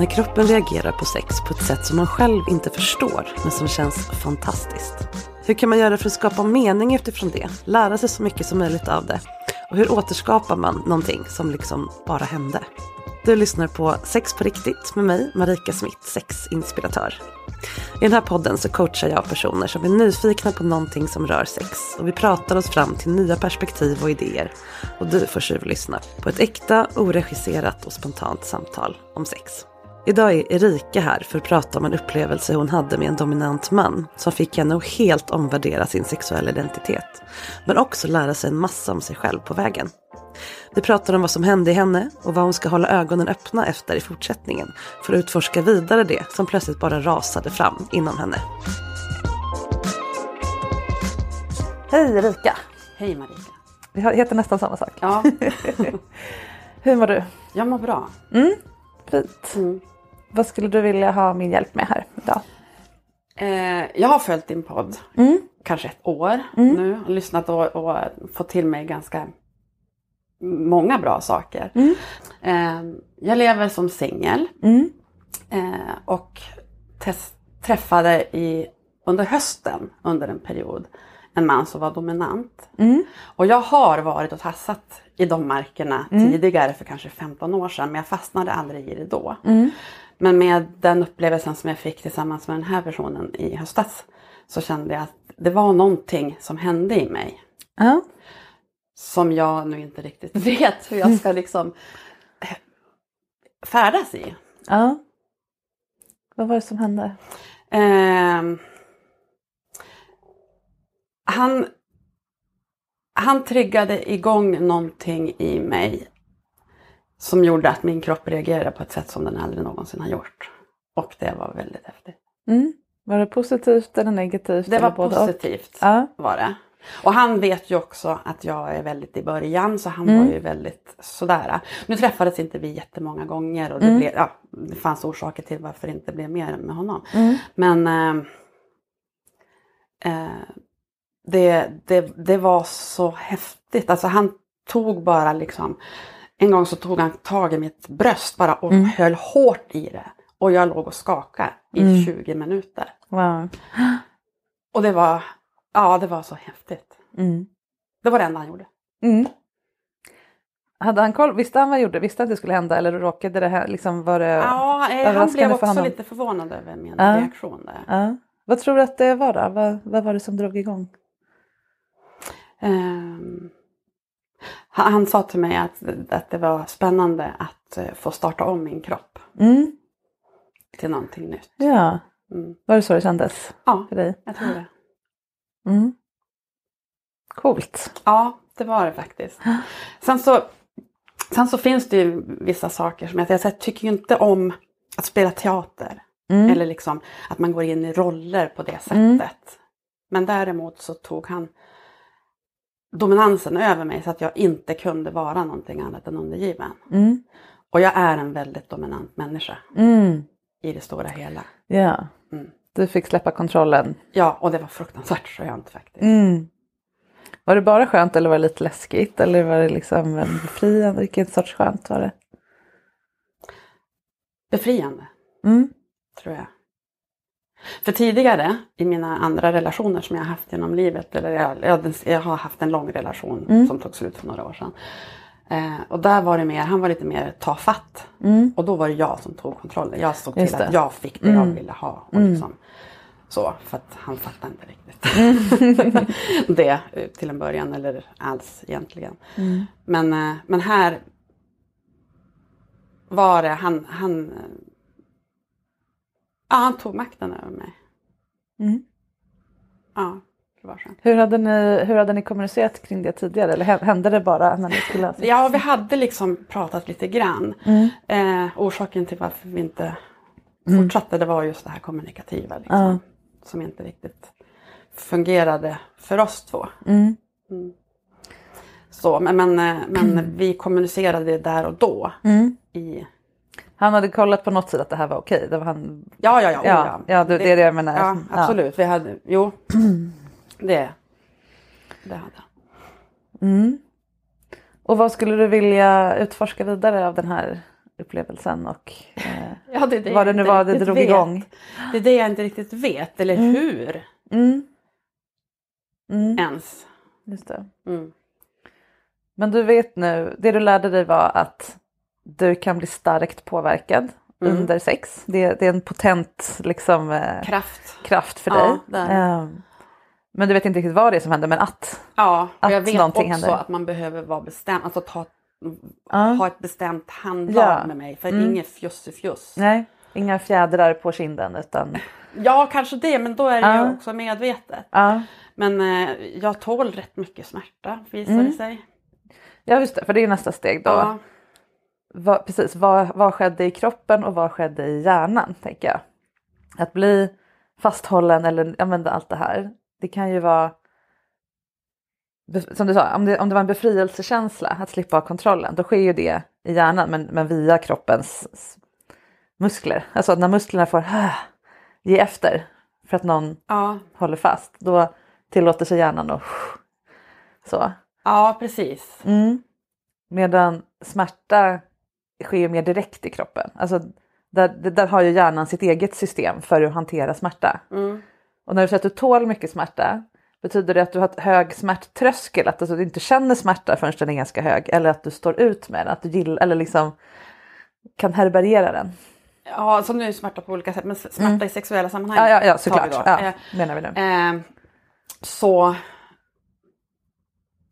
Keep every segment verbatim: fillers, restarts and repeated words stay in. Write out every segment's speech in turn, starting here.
När kroppen reagerar på sex på ett sätt som man själv inte förstår, men som känns fantastiskt. Hur kan man göra för att skapa mening utifrån det? Lära sig så mycket som möjligt av det. Och hur återskapar man någonting som liksom bara hände? Du lyssnar på Sex på riktigt med mig, Marika Smitt, sexinspiratör. I den här podden så coachar jag personer som är nyfikna på någonting som rör sex. Och vi pratar oss fram till nya perspektiv och idéer. Och du får tjuvlyssna på ett äkta, oregisserat och spontant samtal om sex. Idag är Erika här för att prata om en upplevelse hon hade med en dominant man som fick henne att helt omvärdera sin sexuella identitet, men också lära sig en massa om sig själv på vägen. Vi pratar om vad som hände i henne och vad hon ska hålla ögonen öppna efter i fortsättningen för att utforska vidare det som plötsligt bara rasade fram inom henne. Hej Erika! Hej Marika! Vi heter nästan samma sak. Ja. Hur mår du? Jag mår bra. Mm. Mm. Vad skulle du vilja ha min hjälp med här idag? Eh, jag har följt din podd mm. kanske ett år mm. nu och lyssnat och, och fått till mig ganska många bra saker. Mm. Eh, jag lever som singel mm. eh, och test, träffade i, under hösten under en period en man som var dominant. Mm. Och jag har varit och tassat i de markerna mm. tidigare för kanske femton år sedan. Men jag fastnade aldrig i det då. Mm. Men med den upplevelsen som jag fick tillsammans med den här personen i höstas. Så kände jag att det var någonting som hände i mig. Mm. Som jag nu inte riktigt vet hur jag ska liksom färdas i. Mm. Vad var det som hände? Eh, han... Han triggade igång någonting i mig som gjorde att min kropp reagerade på ett sätt som den aldrig någonsin har gjort. Och det var väldigt häftigt. Mm. Var det positivt eller negativt? Det var positivt var det. Och han vet ju också att jag är väldigt i början, så han mm. var ju väldigt sådär. Nu träffades inte vi jättemånga gånger och det, mm. blev, ja, det fanns orsaker till varför det inte blev mer med honom. Mm. Men... Eh, eh, Det, det, det var så häftigt. Alltså han tog bara liksom... En gång så tog han tag i mitt bröst bara och mm. höll hårt i det. Och jag låg och skakade i mm. tjugo minuter. Wow. Och det var... Ja, det var så häftigt. Mm. Det var det enda han gjorde. Mm. Hade han koll? Visste han vad han gjorde? Visste att det skulle hända? Eller råkade det här liksom... Var det ja, eh, han blev också för lite förvånad över min ja. reaktion där. Ja. Vad tror du att det var då? Vad, vad var det som drog igång? Um, han, han sa till mig att, att det var spännande att uh, få starta om min kropp mm. till någonting nytt. Ja, mm. var det så det kändes ja, för dig? Ja, jag tror det. Mm. Coolt. Ja, det var det faktiskt. Sen så, sen så finns det ju vissa saker som jag, jag tycker ju inte om att spela teater. Mm. Eller liksom att man går in i roller på det sättet. Mm. Men däremot så tog han dominansen över mig så att jag inte kunde vara någonting annat än undergiven. Mm. Och jag är en väldigt dominant människa. Mm. I det stora hela. Ja. Mm. Du fick släppa kontrollen. Ja, och det var fruktansvärt skönt faktiskt. Mm. Var det bara skönt eller var det lite läskigt? Eller var det liksom en befriande? Vilken sorts skönt var det? Befriande. Mm. Tror jag. För tidigare i mina andra relationer som jag har haft genom livet. Eller jag, jag, jag har haft en lång relation mm. som tog slut för några år sedan. Eh, och där var det mer, han var lite mer tafatt. Mm. Och då var det jag som tog kontrollen. Jag såg till att jag fick det mm. jag ville ha. Och mm. liksom, så, för att han fattade inte riktigt mm. det till en början. Eller alls egentligen. Mm. Men, eh, men här var det, han... han Ja, han tog makten över mig. Mm. Ja, det var så. Hur hade ni, hur hade ni kommunicerat kring det tidigare? Eller hände det bara när ni skulle... Ja, vi hade liksom pratat lite grann. Mm. Eh, orsaken till varför vi inte mm. fortsatte, det var just det här kommunikativa. Liksom, mm. Som inte riktigt fungerade för oss två. Mm. Mm. Så, men, men, men vi kommunicerade där och då mm. i... Han hade kollat på något sätt att det här var okej. Det var han... Ja, ja, ja. Oh, ja. ja du, det, det är det jag menar. Ja, absolut. Ja. Vi hade... Jo, det, det hade han. Mm. Och vad skulle du vilja utforska vidare av den här upplevelsen? Och eh, ja, det, det vad det nu var det drog vet. igång? Det är det jag inte riktigt vet. Eller mm. hur? Mm. Mm. Ens. Just det. Mm. Men du vet nu, det du lärde dig var att du kan bli starkt påverkad mm. under sex. Det, det är en potent liksom, eh, kraft. kraft för dig. Ja, um, men du vet inte riktigt vad det är som händer. Men att, ja, att jag vet någonting också händer. Att man behöver vara bestämd. Alltså ta, uh. ha ett bestämt handlag ja. med mig. För mm. inget fjuss i fjuss. Nej, inga fjädrar på kinden. Utan... Ja, kanske det. Men då är det uh. ju också medvetet. Uh. Men eh, jag tål rätt mycket smärta, visar mm. det sig. Ja, just det. För det är nästa steg då. Uh. Vad, precis, vad, vad skedde i kroppen och vad skedde i hjärnan, tänker jag. Att bli fasthållen eller använda allt det här. Det kan ju vara, som du sa, om det, om det var en befrielsekänsla att slippa ha kontrollen. Då sker ju det i hjärnan, men, men via kroppens muskler. Alltså när musklerna får äh, ge efter för att någon ja. håller fast. Då tillåter sig hjärnan och så. Ja, precis. Mm. Medan smärta... sker mer direkt i kroppen. Alltså, där, där har ju hjärnan sitt eget system för att hantera smärta. Mm. Och när du säger att du tål mycket smärta. Betyder det att du har ett hög smärttröskel. Att alltså, du inte känner smärta förrän den är ganska hög. Eller att du står ut med den. Att du gillar, eller liksom kan härbärgera den. Ja, som nu är smärta på olika sätt. Men smärta mm. i sexuella sammanhang. Ja, ja, ja såklart. Ja, eh, menar vi nu. Eh, så...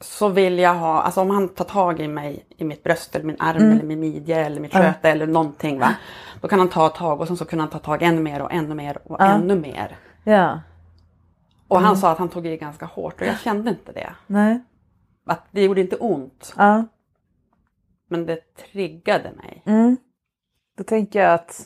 Så vill jag ha, alltså om han tar tag i mig, i mitt bröst eller min arm mm. eller min midja eller mitt sköte mm. eller någonting va. Då kan han ta tag och sen så kunde han ta tag ännu mer och ännu mer och mm. ännu mer. Ja. Och han mm. sa att han tog i ganska hårt och jag kände inte det. Nej. Att det gjorde inte ont. Ja. Men det triggade mig. Mm. Då tänker jag att,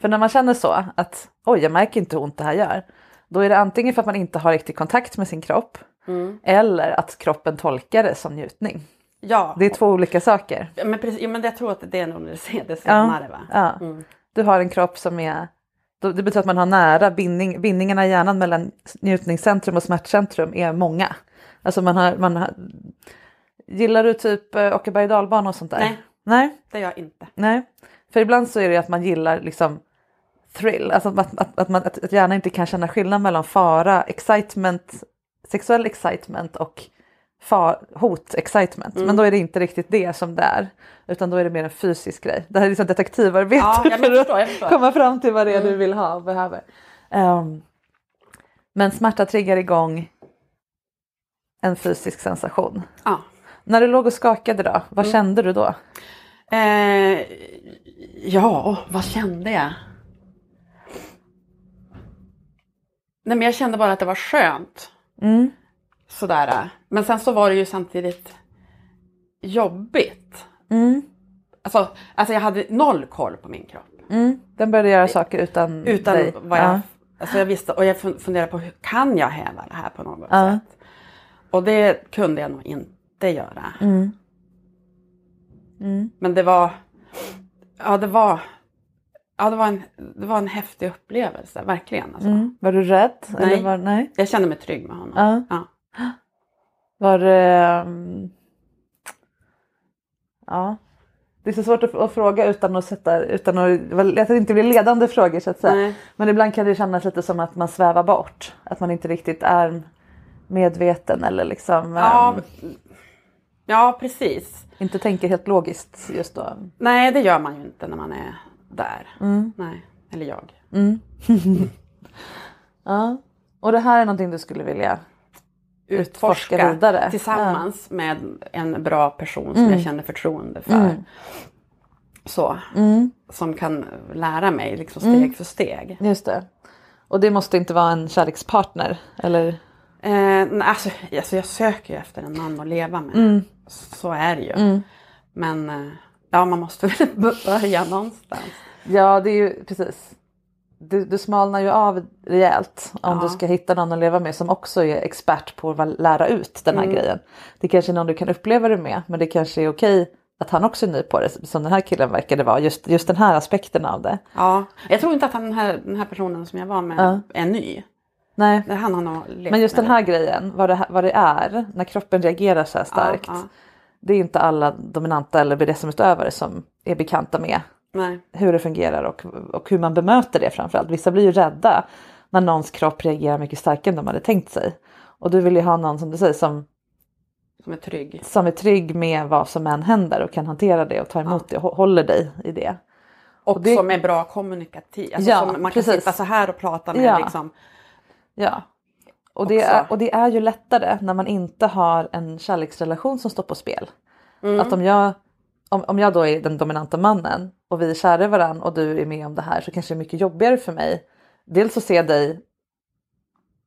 för när man känner så att oj jag märker inte hur ont det här gör. Då är det antingen för att man inte har riktigt kontakt med sin kropp. Mm. Eller att kroppen tolkar det som njutning. Ja. Det är två olika saker. Men, precis, ja, men jag tror att det är nog när du ser det senare va? Ja. Mm. Du har en kropp som är... Det betyder att man har nära bindning, bindningarna i hjärnan mellan njutningscentrum och smärtcentrum är många. Alltså man har... Man har gillar du typ Åkeberg Dalbana och sånt där? Nej. Nej, det gör jag inte. Nej, för ibland så är det att man gillar liksom... thrill. Alltså att, att, att, man, att hjärnan inte kan känna skillnad mellan fara, excitement... sexuell excitement och hot excitement. Mm. Men då är det inte riktigt det som det är. Utan då är det mer en fysisk grej. Det här är liksom detektivarbete ja, jag för förstår, jag förstår. att komma fram till vad det är mm. du vill ha och behöver. Um, men smärta triggar igång en fysisk sensation. Ja. När du låg och skakade då, vad mm. kände du då? Eh, ja, vad kände jag? Nej men jag kände bara att det var skönt. Mm. Sådär. Men sen så var det ju samtidigt jobbigt. Mm. Alltså, alltså jag hade noll koll på min kropp. Mm. Den började göra saker utan Utan dig. Vad jag... Ja. Alltså jag visste, och jag funderade på, hur kan jag häva det här på något ja. sätt? Och det kunde jag nog inte göra. Mm. Mm. Men det var... Ja, det var... Ja, det var en, det var en häftig upplevelse, verkligen. Alltså. Mm. Var du rädd? Nej. Eller var, nej, jag kände mig trygg med honom. Ja. Ja. Var det... Ja. Det är så svårt att, att fråga utan att sätta... Utan att, jag tror inte det blir ledande frågor, så att säga. Nej. Men ibland kan det kännas lite som att man svävar bort. Att man inte riktigt är medveten eller liksom... Ja, um, ja precis. Inte tänker helt logiskt just då. Nej, det gör man ju inte när man är... där. Mm. Nej, eller jag. Mm. Ja. Och det här är någonting du skulle vilja utforska, utforska vidare. Tillsammans ja. med en bra person som mm. jag känner förtroende för. Mm. Så. Mm. Som kan lära mig liksom steg mm. för steg. Just det. Och det måste inte vara en kärlekspartner? Eller? Eh, nej, alltså, alltså jag söker ju efter en man att leva med. Mm. Så är det ju. Mm. Men... Ja, man måste väl börja någonstans. Ja, det är ju precis. Du, du smalnar ju av rejält om ja. du ska hitta någon att leva med som också är expert på att lära ut den här mm. grejen. Det kanske är någon du kan uppleva det med, men det kanske är okej att han också är ny på det, som den här killen verkade vara. Just, just den här aspekten av det. Ja, jag tror inte att han, den, här, den här personen som jag var med ja. är ny. Nej, han har nog levt men just den här det. grejen, vad det, vad det är, när kroppen reagerar så här starkt. Ja, ja. Det är inte alla dominanta eller B D S M-utövare som är bekanta med Nej. hur det fungerar och, och hur man bemöter det framförallt. Vissa blir ju rädda när någons kropp reagerar mycket starkare än de hade tänkt sig. Och du vill ju ha någon som du säger som, som, är, trygg. som är trygg med vad som än händer och kan hantera det och ta emot ja. det och håller dig i det. Och, och det... som är bra kommunikativ. Alltså ja, som man precis. kan sitta så här och prata med ja. liksom. Ja. Och det, är, och det är ju lättare när man inte har en kärleksrelation som står på spel. Mm. Att om jag, om, om jag då är den dominanta mannen och vi är kära i varandra och du är med om det här så kanske det är mycket jobbigare för mig. Dels att se dig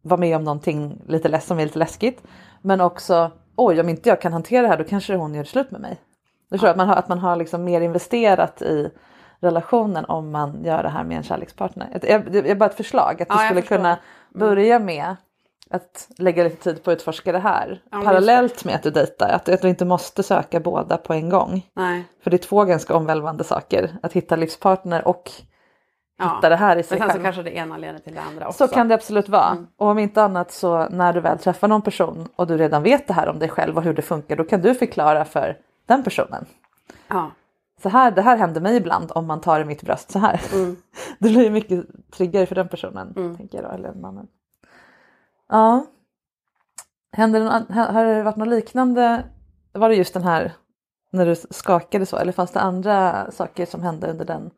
vara med om någonting lite läs- som är lite läskigt. Men också, oj om inte jag kan hantera det här då kanske hon gör slut med mig. Då tror jag att man har, att man har liksom mer investerat i relationen om man gör det här med en kärlekspartner. Det är bara ett förslag att du ja, skulle förstår. kunna börja med... Att lägga lite tid på att utforska det här. Ja, parallellt med att du dejtar. Att, att du inte måste söka båda på en gång. Nej. För det är två ganska omvälvande saker. Att hitta livspartner och ja. hitta det här i sig själv. Men sen så kanske det ena leder till det andra också. Så kan det absolut vara. Mm. Och om inte annat så när du väl träffar någon person. Och du redan vet det här om dig själv och hur det funkar. Då kan du förklara för den personen. Ja. Så här, det här händer mig ibland om man tar i mitt bröst så här. Mm. Det blir mycket tryggare för den personen. Mm. Tänker jag då, eller mannen. Ja, händer det, har det varit något liknande, var det just den här när du skakade så eller fanns det andra saker som hände under den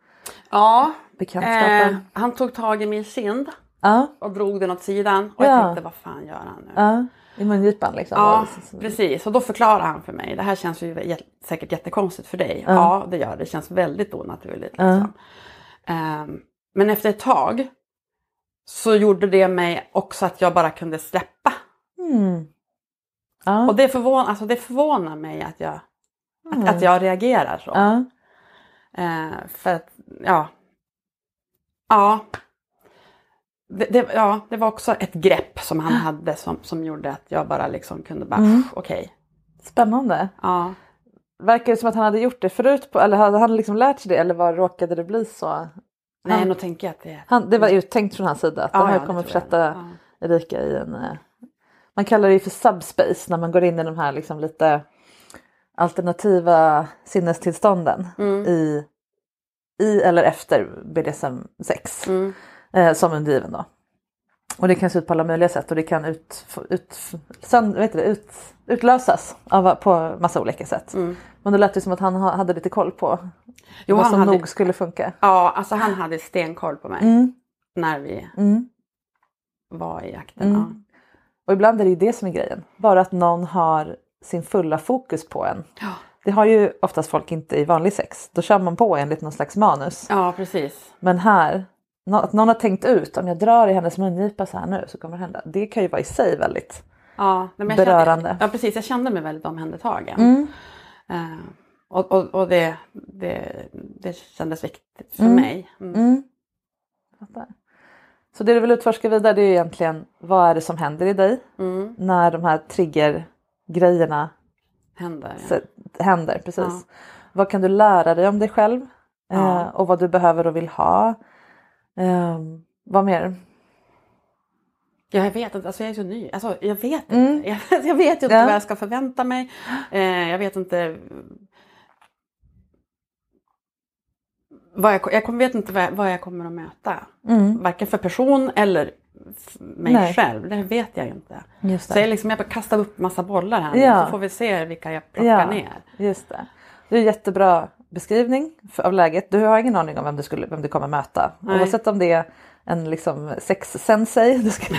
ja, bekantskapen? Eh, han tog tag i min kind ja. och drog den åt sidan och ja. jag tänkte vad fan gör han nu? Ja, i mungipan liksom. Ja, precis och då förklarar han för mig, det här känns ju säkert jättekonstigt för dig. Ja, ja det gör det, det känns väldigt onaturligt liksom. Ja. Eh, men efter ett tag så gjorde det mig också att jag bara kunde släppa. Mm. Ja. Och det förvånar, alltså det förvånar mig att jag, mm. att, att jag reagerar så. Ja. Eh, för att, ja. Ja. Det, det, ja. det var också ett grepp som han hade som, som gjorde att jag bara liksom kunde bara, mm. okej. Okay. Spännande. Ja. Verkar det som att han hade gjort det förut? På, eller hade han liksom lärt sig det? Eller vad råkade det bli så... Han, nej, nog tänker jag att det... Han, det var uttänkt från hans sida. Att ja, den här ja, kommer att försätta ja. Erika i en... Man kallar det ju för subspace. När man går in i de här liksom lite alternativa sinnestillstånden. Mm. I, i eller efter B D S M sex. Mm. Eh, som undgiven då. Och det kan se ut på alla möjliga sätt. Och det kan ut, ut, sönd, vet du, ut, utlösas av, på massa olika sätt. Mm. Men det lät ju som att han hade lite koll på jo, vad som hade, nog skulle funka. Ja, alltså han hade stenkoll på mig. Mm. När vi mm. var i jakten. Mm. Ja. Och ibland är det ju det som är grejen. Bara att någon har sin fulla fokus på en. Ja. Det har ju oftast folk inte i vanlig sex. Då kör man på enligt någon slags manus. Ja, precis. Men här... Att någon har tänkt ut, om jag drar i hennes mungipa så här nu så kommer det hända. Det kan ju vara i sig väldigt ja, men jag berörande. Kände, ja, precis. Jag kände mig väldigt omhändertagen. Mm. Uh, och och, och det, det, det kändes viktigt för mm. mig. Mm. Mm. Så det du vill utforska vidare, det är egentligen vad är det som händer i dig mm. när de här triggergrejerna händer. Ja. Så, händer precis. Ja. Vad kan du lära dig om dig själv? Ja. Eh, och vad du behöver och vill ha. Eh, vad mer? Jag vet inte, alltså jag är så ny. Alltså jag vet mm. inte, jag, jag vet ju inte ja. vad jag ska förvänta mig. Eh, jag vet inte... Vad jag, jag vet inte vad jag, vad jag kommer att möta. Mm. Varken för person eller för mig Nej. själv. Det vet jag inte. Just det. Så jag, liksom, jag kastar upp massa bollar här. Ja. Så får vi se vilka jag plockar ja. ner. Just det. Det är en jättebra beskrivning av läget. Du har ingen aning om vem du, skulle, vem du kommer möta. Nej. Oavsett om det är en liksom, sex-sensei. Du ska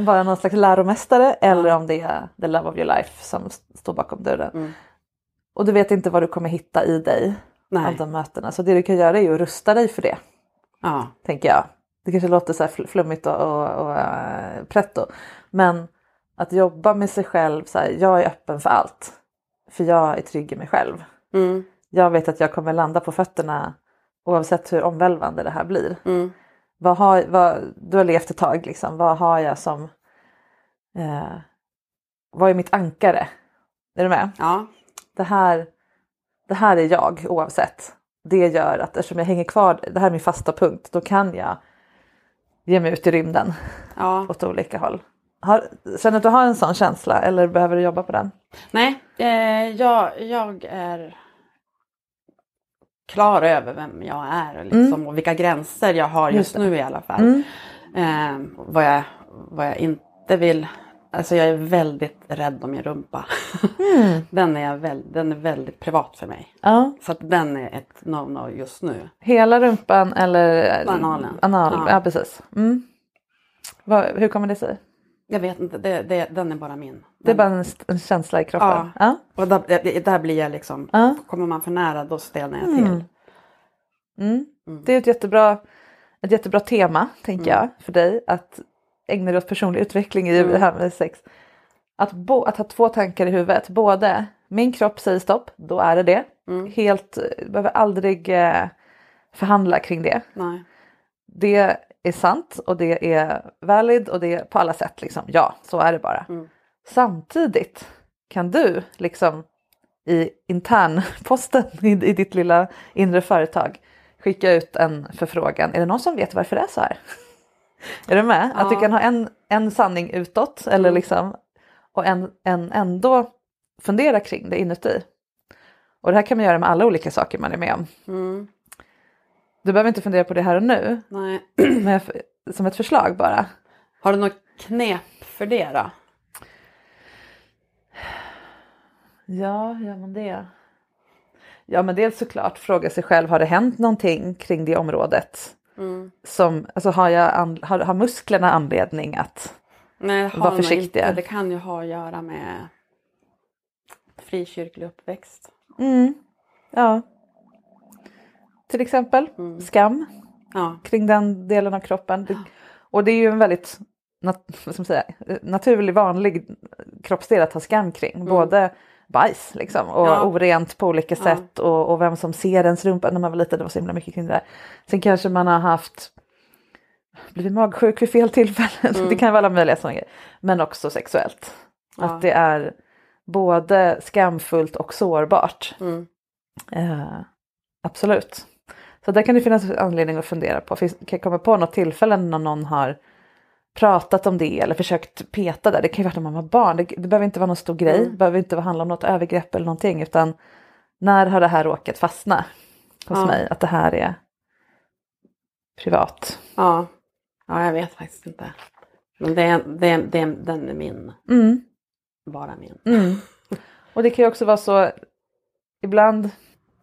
bara någon slags läromästare. Mm. Eller om det är the love of your life som står bakom dörren. Mm. Och du vet inte vad du kommer hitta i dig. Nej. Av de mötena. Så det du kan göra är ju att rusta dig för det. Ja. Tänker jag. Det kanske låter så här flummigt och, och, och äh, pretto. Men att jobba med sig själv. Så här, jag är öppen för allt. För jag är trygg i mig själv. Mm. Jag vet att jag kommer landa på fötterna. Oavsett hur omvälvande det här blir. Mm. Vad har, vad, du har levt ett tag liksom. Vad har jag som. Eh, vad är mitt ankare? Är du med? Ja. Det här. Det här är jag oavsett. Det gör att eftersom jag hänger kvar. Det här är min fasta punkt. Då kan jag ge mig ut i rymden. Ja. Åt olika håll. Har, känner att du har en sån känsla? Eller behöver du jobba på den? Nej. Eh, jag, jag är klar över vem jag är. Liksom, mm. Och vilka gränser jag har just, just nu i alla fall. Mm. Eh, vad, jag, vad jag inte vill... Alltså jag är väldigt rädd om min rumpa. Mm. Den, är väl, den är väldigt privat för mig. Ja. Så att den är ett no-no just nu. Hela rumpan eller? Analen. Anal, ja. ja, precis. Mm. Vad, hur kommer det sig? Jag vet inte, det, det, den är bara min. Den, det är bara en, en känsla i kroppen? Ja, ja. Och där, där blir jag liksom, ja. kommer man för nära då stelnar jag till. Mm. Mm. Mm. Det är ett jättebra, ett jättebra tema, tänker mm. jag, för dig att... ägnar du åt personlig utveckling i det här med sex. Att, bo, att ha två tankar i huvudet. Både min kropp säger stopp. Då är det det. Mm. Helt, behöver aldrig eh, förhandla kring det. Nej. Det är sant. Och det är valid. Och det är på alla sätt. Liksom. Ja, så är det bara. Mm. Samtidigt kan du liksom i internposten i, i ditt lilla inre företag skicka ut en förfrågan. Är det någon som vet varför det är så här? Är du med? Ja. Att du kan ha en, en sanning utåt. Eller liksom, och en, en ändå fundera kring det inuti. Och det här kan man göra med alla olika saker man är med om. Mm. Du behöver inte fundera på det här och nu. Nej. Men som ett förslag bara. Har du något knep för det då? Ja, ja men det. Ja men det är såklart. Fråga sig själv, har det hänt någonting kring det området? Mm. Som, alltså har, jag an, har, har musklerna anledning att Nej, vara försiktiga? Inte. Det kan ju ha att göra med frikyrklig uppväxt. Mm. Ja. Till exempel mm. skam ja. kring den delen av kroppen. Ja. Och det är ju en väldigt nat, vad ska man säga, naturlig, vanlig kroppsdel att ha skam kring. Mm. Både bajs liksom, och ja. orent på olika sätt ja. och, och vem som ser ens rumpa när man var liten, det var så himla mycket kring det där. Sen kanske man har haft blivit magsjuk vid fel tillfällen, mm. det kan vara alla möjliga saker, men också sexuellt. Ja. Att det är både skamfullt och sårbart. Mm. Eh, absolut. Så där kan det finnas anledning att fundera på. Finns, kan jag komma på något tillfälle när någon har pratat om det eller försökt peta där. Det kan ju vara när man var barn. Det, det behöver inte vara någon stor grej. Mm. Det behöver inte handla om något övergrepp eller någonting. Utan när har det här råkat fastna hos ja. mig? Att det här är privat. Ja, ja jag vet faktiskt inte. Men det, det, det, den är min. Mm. Bara min. Mm. Och det kan ju också vara så. Ibland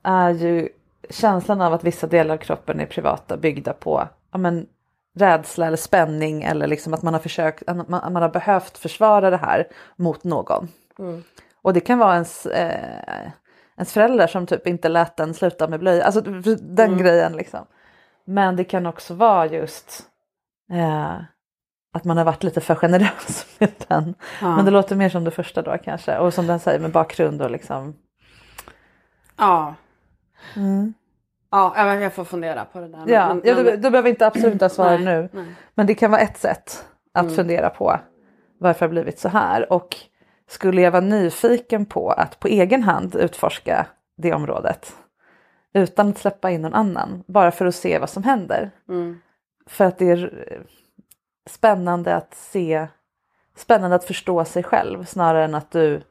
är ju känslan av att vissa delar av kroppen är privata byggda på. Ja men. Rädsla eller spänning eller liksom att man har försökt, att man, man har behövt försvara det här mot någon. Mm. Och det kan vara ens, eh, ens föräldrar som typ inte lät den sluta med blöja. Alltså den mm. grejen liksom. Men det kan också vara just eh, att man har varit lite för generös med den. Ja. Men det låter mer som det första då kanske. Och som den säger med bakgrund och liksom. Ja. Mm. Ja, jag får fundera på det där. Ja, men, ja, du, du behöver inte absoluta svara nu. Nej. Men det kan vara ett sätt att mm. fundera på varför det har blivit så här. Och skulle jag vara nyfiken på att på egen hand utforska det området. Utan att släppa in någon annan. Bara för att se vad som händer. Mm. För att det är spännande att se. Spännande att förstå sig själv. Snarare än att du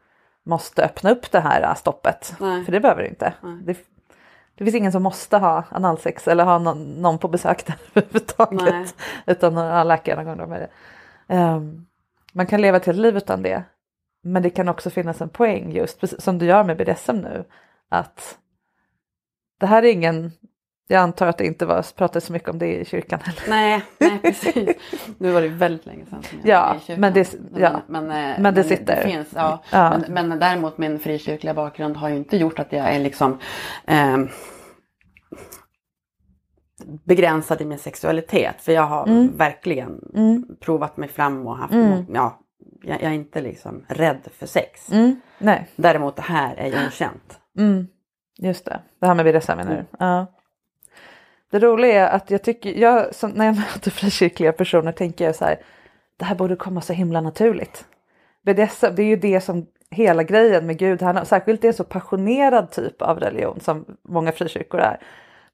måste öppna upp det här stoppet. Nej. För det behöver du inte. Det, det finns ingen som måste ha analsex. Eller ha någon, någon på besök där överhuvudtaget. Nej. Utan några läkare någon gång med det. Um, man kan leva till ett liv utan det. Men det kan också finnas en poäng just. Som du gör med B D S M nu. Att det här är ingen, jag antar att det inte var, pratade så mycket om det i kyrkan heller. Nej, nej precis. Nu var det ju väldigt länge sedan som jag ja, var i kyrkan. Men det, ja, men, men, men, men det sitter. Det finns, ja. Ja. Men, men däremot min frikyrkliga bakgrund har ju inte gjort att jag är liksom eh, begränsad i min sexualitet. För jag har mm. verkligen mm. provat mig fram och haft, mm. ja, jag, jag är inte liksom rädd för sex. Mm. Nej. Däremot det här är ju okänt. Mm. Just det, det här med B D S M menar du. Ja. Det roliga är att jag tycker, jag, som, när jag möter frikyrkliga personer tänker jag så här, det här borde komma så himla naturligt. B D S M, det är ju det som hela grejen med Gud, han, särskilt det är så passionerad typ av religion som många frikyrkor är.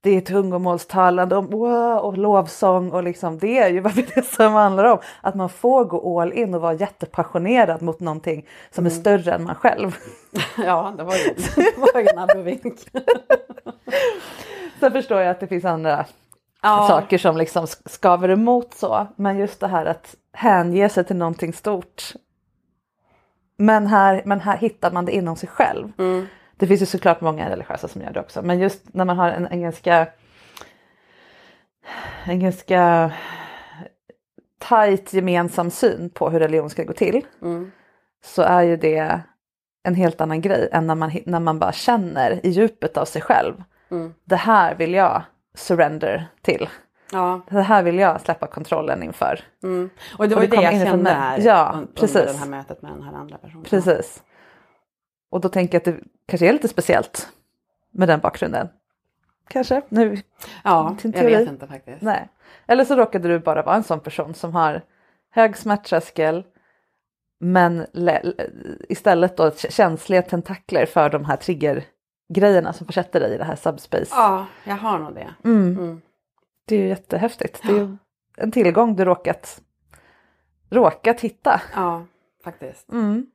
Det är tungomålstalande och, wow, och lovsång och liksom det är ju vad B D S M handlar om. Att man får gå all in och vara jättepassionerad mot någonting som mm. är större än man själv. Ja, det var ju, det var ju en abrovink. Sen förstår jag att det finns andra ja. saker som liksom skaver emot så. Men just det här att hänge sig till någonting stort. Men här, men här hittar man det inom sig själv. Mm. Det finns ju såklart många religiösa som gör det också. Men just när man har en, en ganska en ganska tajt gemensam syn på hur religion ska gå till. Mm. Så är ju det en helt annan grej än när man, när man bara känner i djupet av sig själv. Mm. Det här vill jag surrender till. Ja. Det här vill jag släppa kontrollen inför. Mm. Och det var ju det, det jag kände här ja, under precis. Det här mötet med den här andra personen. Precis. Och då tänker jag att det kanske är lite speciellt med den bakgrunden. Kanske nu. Ja, jag vet inte faktiskt. Nej. Eller så råkade du bara vara en sån person som har hög smärttröskel. Men le- istället då känsliga tentakler för de här triggergrejerna som försätter dig i det här subspace. Ja, jag har nog det. Mm. Mm. Det är ju jättehäftigt. Det är ju en tillgång du råkat, råkat hitta. Ja, faktiskt. Mm.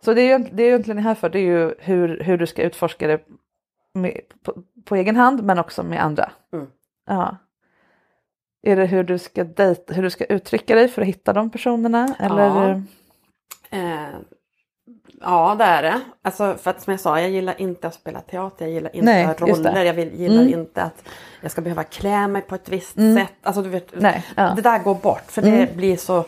Så det är ju det är egentligen här för det är ju hur, hur du ska utforska det med, på, på egen hand men också med andra. Mm. Ja. Är det hur du ska dejta, hur du ska uttrycka dig för att hitta de personerna eller? Ja. Eh, ja, det är det. Alltså för att som jag sa, jag gillar inte att spela teater, jag gillar inte Nej, att ha roller, jag vill, gillar mm. inte att jag ska behöva klä mig på ett visst mm. sätt. Alltså du vet Nej, ja. det där går bort för mm. det blir så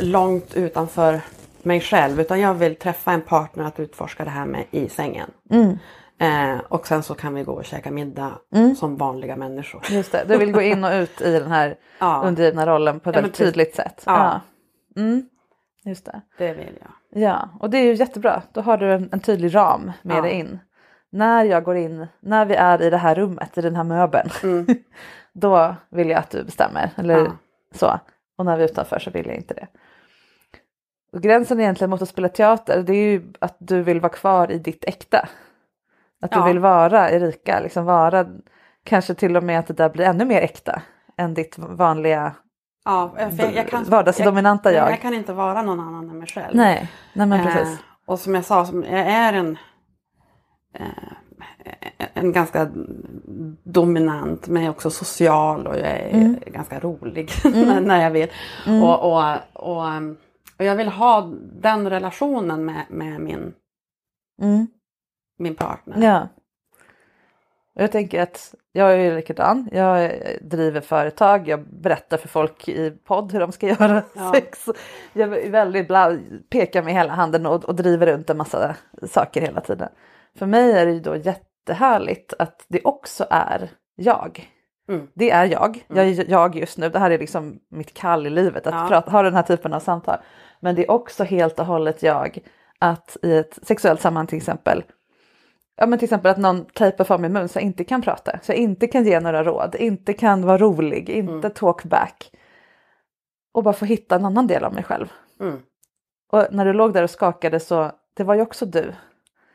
långt utanför mig själv, utan jag vill träffa en partner att utforska det här med i sängen. Mm. Eh, och sen så kan vi gå och käka middag mm. som vanliga människor. Just det, du vill gå in och ut i den här ja. undergivna rollen på ett ja, väldigt tydligt sätt. Ja. Ja. Mm. Just det. Det vill jag. Ja, och det är ju jättebra. Då har du en, en tydlig ram med ja. dig in. När jag går in, när vi är i det här rummet, i den här möbeln, mm. då vill jag att du bestämmer. Eller ja. så. Och när vi är utanför så vill jag inte det. Och gränsen egentligen mot att spela teater, det är ju att du vill vara kvar i ditt äkta. Att ja. du vill vara Erika, liksom vara, kanske till och med att det där blir ännu mer äkta än ditt vanliga ja, jag, jag kan, vardagsdominanta jag. Jag, jag kan inte vara någon annan än mig själv. Nej, nej men precis. Eh, och som jag sa, som jag är en, eh, en ganska dominant, men jag är också social och jag är mm. ganska rolig mm. när jag vill. Mm. Och... och, och Och jag vill ha den relationen med, med min, mm. min partner. Ja. Jag tänker att jag är ju likadan. Jag driver företag. Jag berättar för folk i podd hur de ska göra ja. sex. Jag är väldigt bland, pekar med hela handen och, och driver runt en massa saker hela tiden. För mig är det ju då jättehärligt att det också är jag. Mm. Det är jag. Mm. jag. Jag just nu. Det här är liksom mitt kall i livet. Att ja. prata, ha den här typen av samtal. Men det är också helt och hållet jag. Att i ett sexuellt sammanhang till exempel. Ja, men till exempel att någon tejpar för min mun så jag inte kan prata. Så jag inte kan ge några råd. Inte kan vara rolig. Inte mm. talk back. Och bara få hitta en annan del av mig själv. Mm. Och när du låg där och skakade så. Det var ju också du.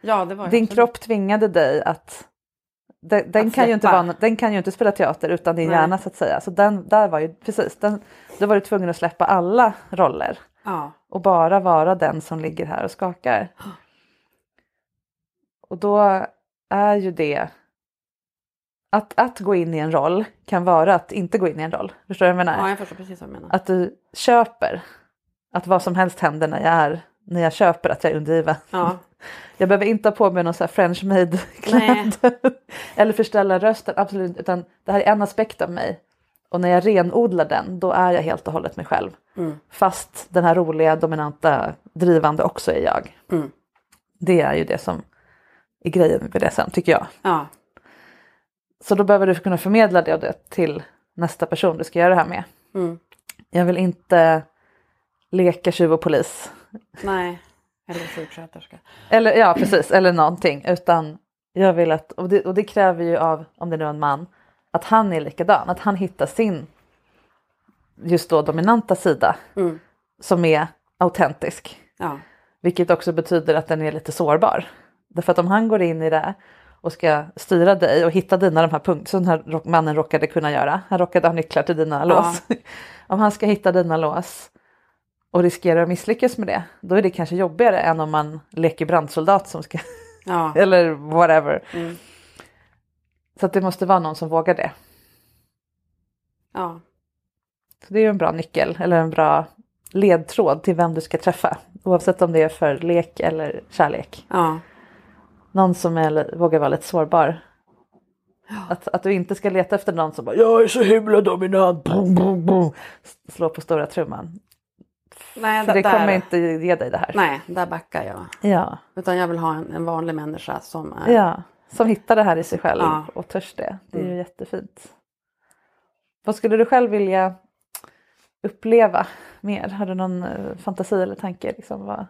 Ja, det var din också. Kropp tvingade dig att. Den, den, kan ju inte vara, den kan ju inte spela teater utan din Nej. Hjärna så att säga. Så den där var ju precis. Den, då var du tvungen att släppa alla roller. Ja. Och bara vara den som ligger här och skakar. Och då är ju det. Att, att gå in i en roll kan vara att inte gå in i en roll. Förstår du vad jag menar? Ja, jag förstår precis vad du menar. Att du köper. Att vad som helst händer när jag är. När jag köper att jag är undergiven. Ja. Jag behöver inte ha på mig någon så här French made kläder. Eller förställa rösten, absolut. Utan det här är en aspekt av mig. Och när jag renodlar den, då är jag helt och hållet mig själv. Mm. Fast den här roliga, dominanta, drivande också är jag. Mm. Det är ju det som är grejen med det sen, tycker jag. Ja. Så då behöver du kunna förmedla det, och det till nästa person du ska göra det här med. Mm. Jag vill inte leka tjuv och polis. Nej, eller sjuksköterska. Eller, ja, precis. Eller någonting. Utan jag vill att, och det, och det kräver ju av, om det nu är en man, att han är likadan. Att han hittar sin just då dominanta sida. Mm. Som är autentisk. Ja. Vilket också betyder att den är lite sårbar. Därför att om han går in i det och ska styra dig och hitta dina de här punkter som den här mannen råkade kunna göra. Han råkade ha nycklar till dina ja. lås. Om han ska hitta dina lås. Och riskerar att misslyckas med det. Då är det kanske jobbigare än om man leker brandsoldat som ska. Ja. Eller whatever. Mm. Så att det måste vara någon som vågar det. Ja. Så det är ju en bra nyckel. Eller en bra ledtråd till vem du ska träffa. Oavsett om det är för lek eller kärlek. Ja. Någon som är, vågar vara lite sårbar. Ja. Att, att du inte ska leta efter någon som bara. Jag är så himla dominant. Boom, boom, boom. Slå på stora trumman. Nej, för det där, kommer inte ge dig det här. Nej, där backar jag. Ja. Utan jag vill ha en, en vanlig människa som är... Ja, som hittar det här i sig själv ja. och törs det. Det är mm. ju jättefint. Vad skulle du själv vilja uppleva mer? Har du någon eh, fantasi eller tanke? Liksom, vad...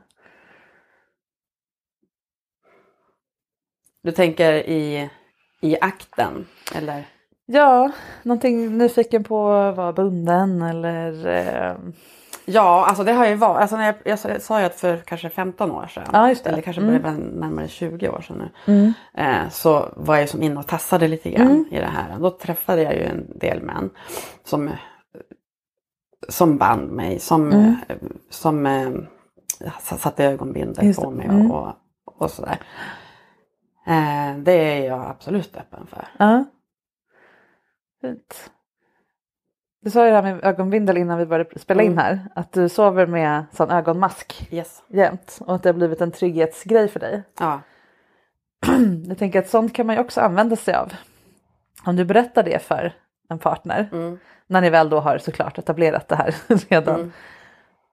Du tänker i, i akten, eller? Ja, någonting nyfiken på att vara bunden eller... Eh, Ja, alltså det har ju varit, alltså när jag, jag, jag sa ju att för kanske femton år sedan, ja, just det. Eller kanske mm. närmare tjugo år sedan nu, mm. eh, så var jag som inne och tassade lite grann mm. i det här. Då träffade jag ju en del män som, som band mig, som, mm. som eh, satte ögonbindel på mig mm. och, och sådär. Eh, det är jag absolut öppen för. Ja, fint. Du sa ju det här med ögonbindel innan vi började spela in här. Att du sover med sån ögonmask yes. jämt. Och att det har blivit en trygghetsgrej för dig. Ja. Jag tänker att sånt kan man ju också använda sig av. Om du berättar det för en partner. Mm. När ni väl då har såklart etablerat det här redan. Mm.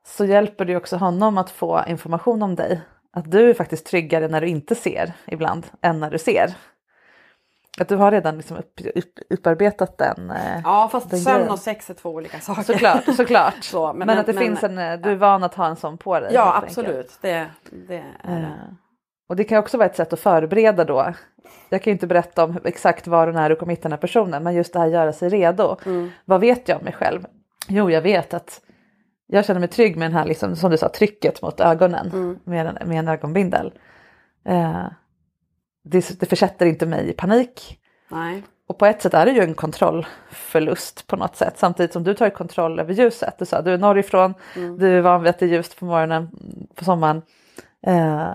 Så hjälper du också honom att få information om dig. Att du är faktiskt tryggare när du inte ser ibland än när du ser. Att du har redan liksom upp, upp, upparbetat den. Ja, fast den sömn och sex är två olika saker. Såklart, såklart. Så, men, men att det men, finns en, du är van att ha en sån på dig. Ja, absolut. Det, det är det. Och det kan också vara ett sätt att förbereda då. Jag kan ju inte berätta om exakt var och när du kommer hitta den här personen. Men just det här göra sig redo. Mm. Vad vet jag om mig själv? Jo, jag vet att jag känner mig trygg med den här, liksom, som du sa, trycket mot ögonen. Mm. Med, en, med en ögonbindel. Eh. Det, det försätter inte mig i panik. Nej. Och på ett sätt är det ju en kontrollförlust på något sätt. Samtidigt som du tar kontroll över ljuset. Du sa du är norrifrån. Mm. Du är van vid att det är ljust på morgonen. På sommaren. Eh,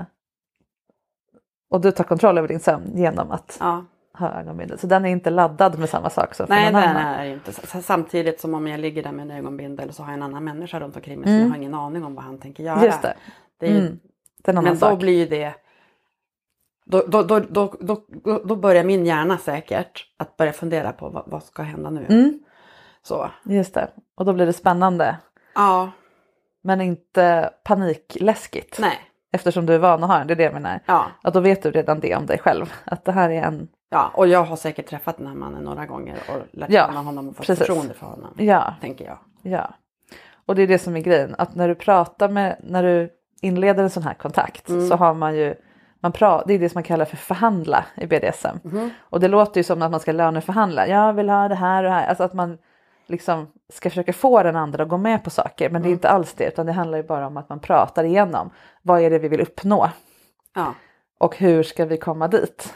och du tar kontroll över din sömn. Genom att ja. ha ögonbindel. Så den är inte laddad med samma sak. Så för Nej, någon den annan. Är inte. Samtidigt som om jag ligger där med en ögonbindel. Så har jag en annan människa runt omkring mig. Mm. Så jag har ingen aning om vad han tänker göra. Just det. Det är ju, mm. det är en annan men sak. Då blir ju det. Då, då, då, då, då, då börjar min hjärna säkert att börja fundera på vad, vad ska hända nu. Mm. Så. Just det. Och då blir det spännande. Ja. Men inte panikläskigt. Nej. Eftersom du är van att ha en, det är det jag menar. Ja. Att då vet du redan det om dig själv. Att det här är en Ja, och jag har säkert träffat den här mannen några gånger och lärt känna ja, honom och fått förtroende för honom, ja. tänker jag. Ja, och det är det som är grejen. Att när du pratar med, när du inleder en sån här kontakt mm. så har man ju, man pra, det är det som man kallar för förhandla i B D S M. Mm. Och det låter ju som att man ska löneförhandla. Jag vill ha det här och det här. Alltså att man liksom ska försöka få den andra att gå med på saker. Men mm. det är inte alls det, utan det handlar ju bara om att man pratar igenom. Vad är det vi vill uppnå? Ja. Och hur ska vi komma dit?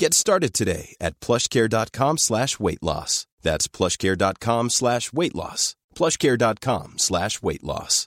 Get started today at plushcare.com slash weight loss. That's plushcare.com slash weight loss. plushcare.com slash weight loss.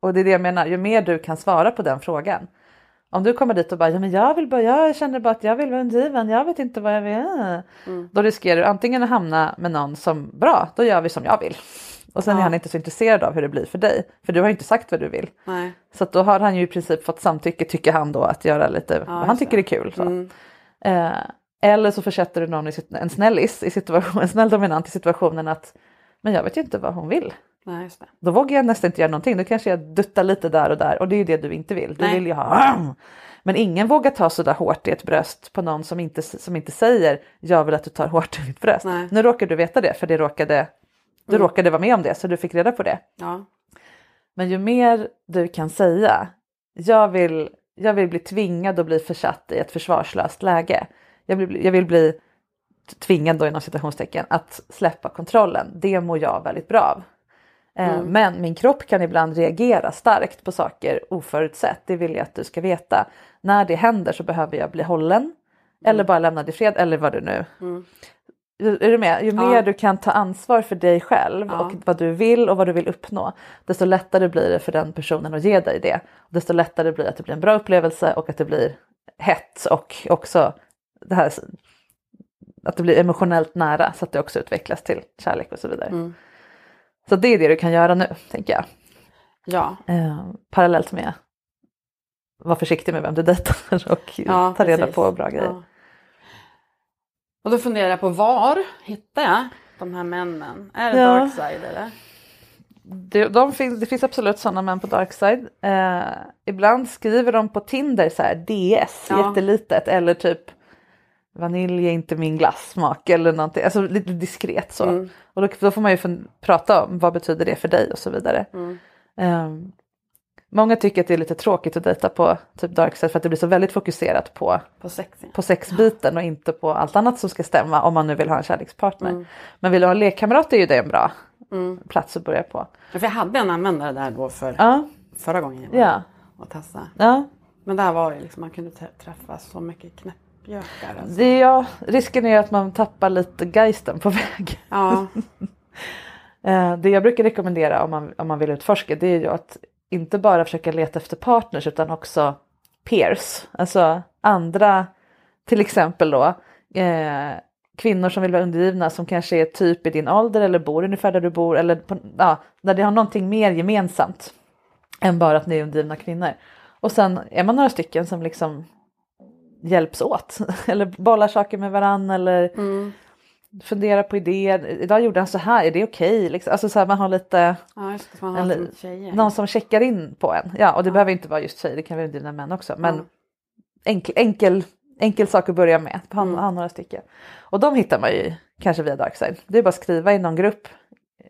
Och det är det jag menar, ju mer du kan svara på den frågan. Om du kommer dit och bara, ja, men jag, vill bara jag känner bara att jag vill vara en divan, jag vet inte vad jag vill. Mm. Då riskerar du antingen att hamna med någon som, bra, då gör vi som jag vill. Och sen ja. är han inte så intresserad av hur det blir för dig. För du har ju inte sagt vad du vill. Nej. Så att då har han ju i princip fått samtycke, tycker han då, att göra lite ja, vad han tycker är kul. Så. Mm. Eh, eller så försätter du någon i en snällis, i situation, en snäll dominant i situationen att, men jag vet ju inte vad hon vill. Nej, just det. Då vågar jag nästan inte göra någonting. Då kanske jag duttar lite där och där. Och det är ju det du inte vill. Du Nej. vill ju ha. Men ingen vågar ta så där hårt i ett bröst på någon som inte, som inte säger, jag vill att du tar hårt i ditt bröst. Nej. Nu råkar du veta det. För det råkade, du mm. råkade vara med om det. Så du fick reda på det. Ja. Men ju mer du kan säga, Jag vill, jag vill bli tvingad att bli försatt i ett försvarslöst läge. Jag vill, jag vill bli tvingad då inom citationstecken att släppa kontrollen. Det mår jag väldigt bra av. Mm. Men min kropp kan ibland reagera starkt på saker oförutsett. Det vill jag att du ska veta. När det händer så behöver jag bli hållen. Mm. Eller bara lämna dig fred. Eller vad du nu. Mm. Är du med? Ju ja. mer du kan ta ansvar för dig själv. Ja. Och vad du vill och vad du vill uppnå. Desto lättare blir det för den personen att ge dig det. Desto lättare blir det att det blir en bra upplevelse. Och att det blir hett. Och också det här. Att det blir emotionellt nära. Så att det också utvecklas till kärlek och så vidare. Mm. Så det är det du kan göra nu, tänker jag. Ja. Eh, parallellt med var försiktig med vem du dejtar och ja, ta reda precis. på bra grejer. Ja. Och då funderar jag på, var hittar jag de här männen? Är det ja. Darkside eller? Det, de finns, det finns absolut sådana män på Darkside. Eh, ibland skriver de på Tinder så här D S, ja. jättelitet. Eller typ vanilj är inte min glassmak eller någonting. Alltså lite diskret så. Mm. Och då, då får man ju fun- prata om vad betyder det för dig och så vidare. Mm. Um, många tycker att det är lite tråkigt att dejta på typ dark side för att det blir så väldigt fokuserat på, på, sex, ja. på sexbiten och inte på allt annat som ska stämma om man nu vill ha en kärlekspartner. Mm. Men vill du ha en lekkamrat är ju det en bra mm. plats att börja på. För jag hade en användare där då för ja. förra gången jag ja. och testa. Ja. Men där var det liksom man kunde träffa så mycket knäpp. Jökar, alltså. Det, ja, risken är att man tappar lite geisten på väg. Ja. Det jag brukar rekommendera om man, om man vill utforska det är ju att inte bara försöka leta efter partners utan också peers. Alltså andra, till exempel då eh, kvinnor som vill vara undergivna som kanske är typ i din ålder eller bor ungefär där du bor. Eller på, ja, där det har någonting mer gemensamt än bara att ni är undergivna kvinnor. Och sen är man några stycken som liksom hjälps åt eller bollar saker med varann eller mm. fundera på idéer. Idag gjorde han så här, är det okej? Okay? Alltså så här, man har lite ja, just, man har en, som tjejer. Någon som checkar in på en. Ja, och det ja. behöver inte vara just tjejer, det kan vara dina män också. Men mm. enkel, enkel, enkel sak att börja med. Han mm. har några stycken. Och de hittar man ju kanske via Darkside. Det är bara att skriva i någon grupp.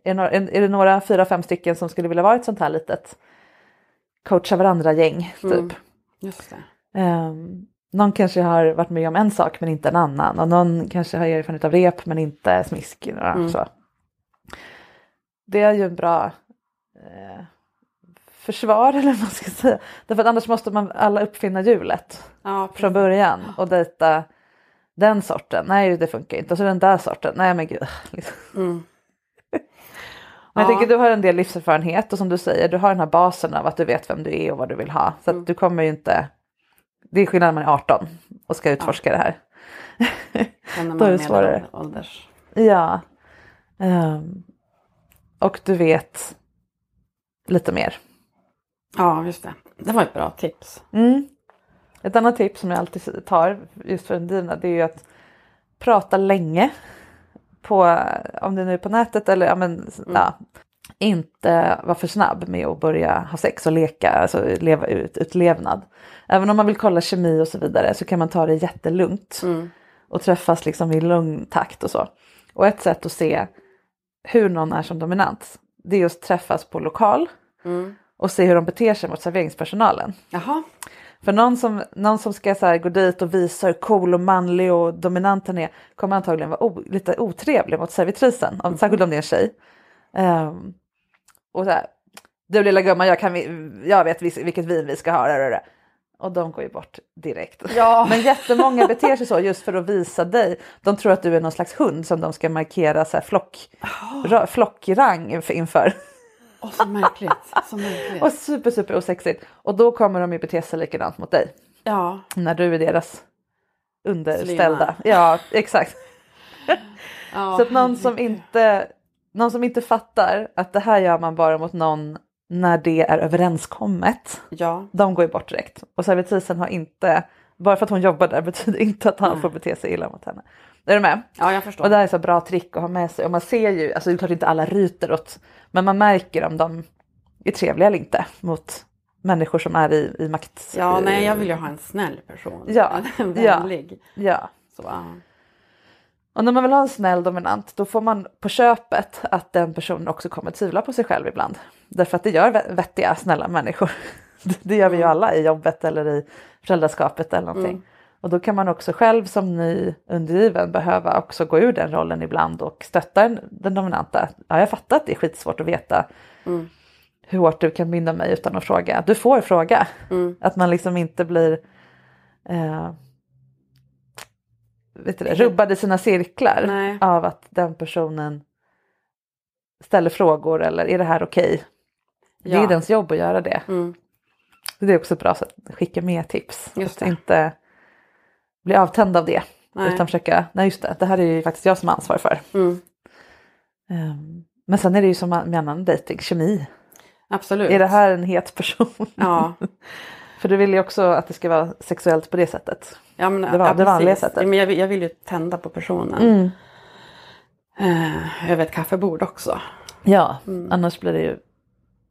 Är det några, är det några fyra, fem stycken som skulle vilja vara ett sånt här litet coacha varandra-gäng typ? Mm. Just det. Um, Någon kanske har varit med om en sak men inte en annan. Och någon kanske har erfarenhet av rep men inte smisk. Eller mm. så. Det är ju en bra eh, försvar eller vad man ska säga. Därför att annars måste man alla uppfinna hjulet ja, från början. Och dejta den sorten. Nej, det funkar inte. Och så den där sorten. Nej, men gud. Liksom. Mm. Men jag ja. tänker du har en del livserfarenhet. Och som du säger, du har den här basen av att du vet vem du är och vad du vill ha. Så mm. att du kommer ju inte... Det är skillnad när man är arton och ska utforska ja. det här. Då är det svårare. Ålders. Ja. Um, och du vet lite mer. Ja, just det. Det var ett bra tips. Mm. Ett annat tips som jag alltid tar just för en dina, det är ju att prata länge. På, om det nu är på nätet eller... Ja, men, mm. ja. Inte vara för snabb med att börja ha sex och leka, alltså leva ut, utlevnad. Även om man vill kolla kemi och så vidare så kan man ta det jättelugnt mm. och träffas liksom i lugn takt och så. Och ett sätt att se hur någon är som dominant, det är just träffas på lokal mm. och se hur de beter sig mot serveringspersonalen. Jaha. För någon som, någon som ska så här gå dit och visa hur cool och manlig och dominanten är kommer antagligen vara o, lite otrevlig mot servitrisen, om, mm. särskilt om det är en tjej. Um, och så här, du lilla gumman, jag, kan vi, jag vet vilket vin vi ska ha där, där, där. Och de går ju bort direkt ja. Men jättemånga beter sig så just för att visa dig. De tror att du är någon slags hund som de ska markera så här flock, oh. ra, flockrang inför. Åh, oh, så märkligt, så märkligt. Och super super osexigt. Och då kommer de ju bete sig likadant mot dig ja. När du är deras underställda. Slina. Ja, exakt oh, så att någon som inte Någon som inte fattar att det här gör man bara mot någon när det är överenskommet. Ja. De går ju bort direkt. Och servitrisen har inte, bara för att hon jobbar där betyder inte att han mm. får bete sig illa mot henne. Är du med? Ja, jag förstår. Och det här är så bra trick att ha med sig. Och man ser ju, alltså det är klart inte alla ryter åt. Men man märker om de är trevliga eller inte mot människor som är i, i makt. Ja, nej jag vill ju ha en snäll person. Ja. En vänlig. Ja. ja. Så, ja. Och när man vill ha en snäll dominant, då får man på köpet att den personen också kommer tvivla på sig själv ibland. Därför att det gör vettiga, snälla människor. Det gör vi ju alla i jobbet eller i föräldraskapet eller någonting. Mm. Och då kan man också själv som ny undergiven behöva också gå ur den rollen ibland och stötta den dominanta. Ja, jag fattar att det är skitsvårt att veta mm. hur hårt du kan binda mig utan att fråga. Du får fråga. Mm. Att man liksom inte blir... Eh, vet du det, rubbade sina cirklar Nej. Av att den personen ställer frågor eller är det här okej? Okay? Ja. Det är dens jobb att göra det. Mm. Det är också bra att skicka med tips. Just att inte bli avtänd av det. Nej. Utan försöka, nej just det, det här är ju faktiskt jag som är ansvarig för. Mm. Um, men sen är det ju som med annan dejting, kemi. Absolut. Är det här en het person? Ja. För du vill ju också att det ska vara sexuellt på det sättet. Ja, men, det var, ja, det vanliga sättet. Men jag, jag vill ju tända på personen. Mm. Eh, över ett kaffebord också. Ja, mm. annars blir det ju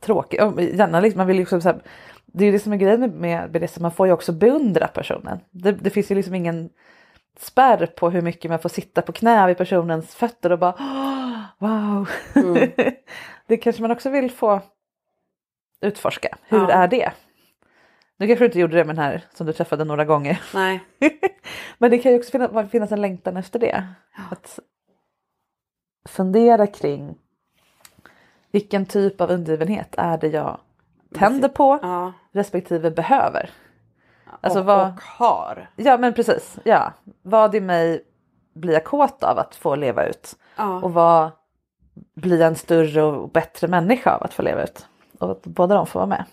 tråkigt. Gärna liksom, man vill liksom så här, det är ju det som är grejen med, med det. Man får ju också beundra personen. Det, det finns ju liksom ingen spärr på hur mycket man får sitta på knä vid personens fötter och bara oh, wow. Mm. Det kanske man också vill få utforska. Hur ja. Är det? Nu kanske du inte gjorde det med den här som du träffade några gånger. Nej. Men det kan ju också finnas, finnas en längtan efter det. Ja. Att fundera kring vilken typ av undergivenhet är det jag tänder på ja. Respektive behöver. Alltså och, vad, och har. Ja men precis. Ja. Vad i mig blir jag kåt av att få leva ut? Ja. Och vad blir en större och bättre människa av att få leva ut? Och att båda de får vara med.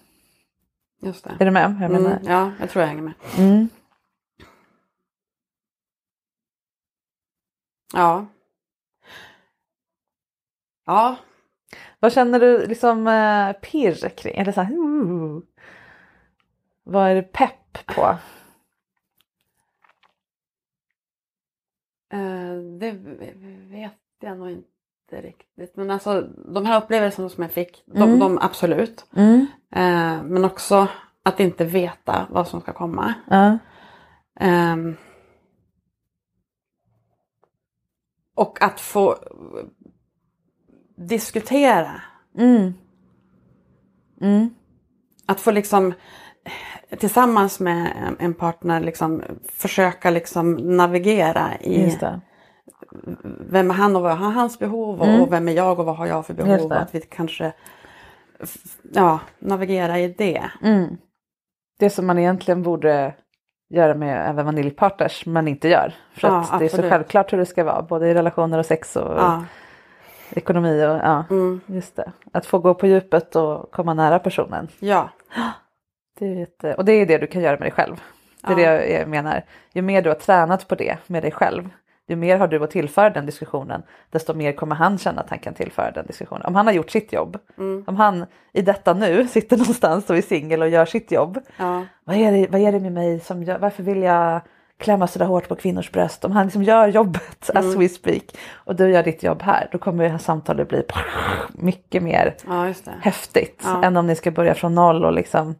Just det. Är du med? Jag menar. Mm, ja, jag tror jag hänger med. Mm. Ja. Ja. Vad känner du liksom eh, pirr kring? Eller så här, uh, vad är du pepp på? Uh, det vet jag nog inte. Riktigt. Men alltså de här upplevelserna som jag fick, de, mm. de absolut. Mm. Eh, men också att inte veta vad som ska komma. Mm. Eh, och att få diskutera. Mm. Mm. Att få liksom tillsammans med en partner liksom försöka liksom navigera i. Just det. Vem är han och vad har hans behov och, mm. och vem är jag och vad har jag för behov, att vi kanske ja, navigera i det. Mm. Det som man egentligen borde göra med även vaniljpartners men inte gör. För ja, att det absolut. Är så självklart hur det ska vara, både i relationer och sex och ja. Ekonomi och ja, mm. just det. Att få gå på djupet och komma nära personen. Ja. Det är ett, och det är det du kan göra med dig själv. Det är ja. Det jag menar. Ju mer du har tränat på det med dig själv, ju mer har du att tillföra den diskussionen, desto mer kommer han känna att han kan tillföra den diskussionen. Om han har gjort sitt jobb. Mm. Om han i detta nu sitter någonstans och är singel och gör sitt jobb. Ja. Vad är det, vad är det med mig som gör, varför vill jag klämma så där hårt på kvinnors bröst? Om han liksom gör jobbet mm. as we speak och du gör ditt jobb här, då kommer det här samtalet bli mycket mer ja, just det. Häftigt. Ja. Än om ni ska börja från noll och liksom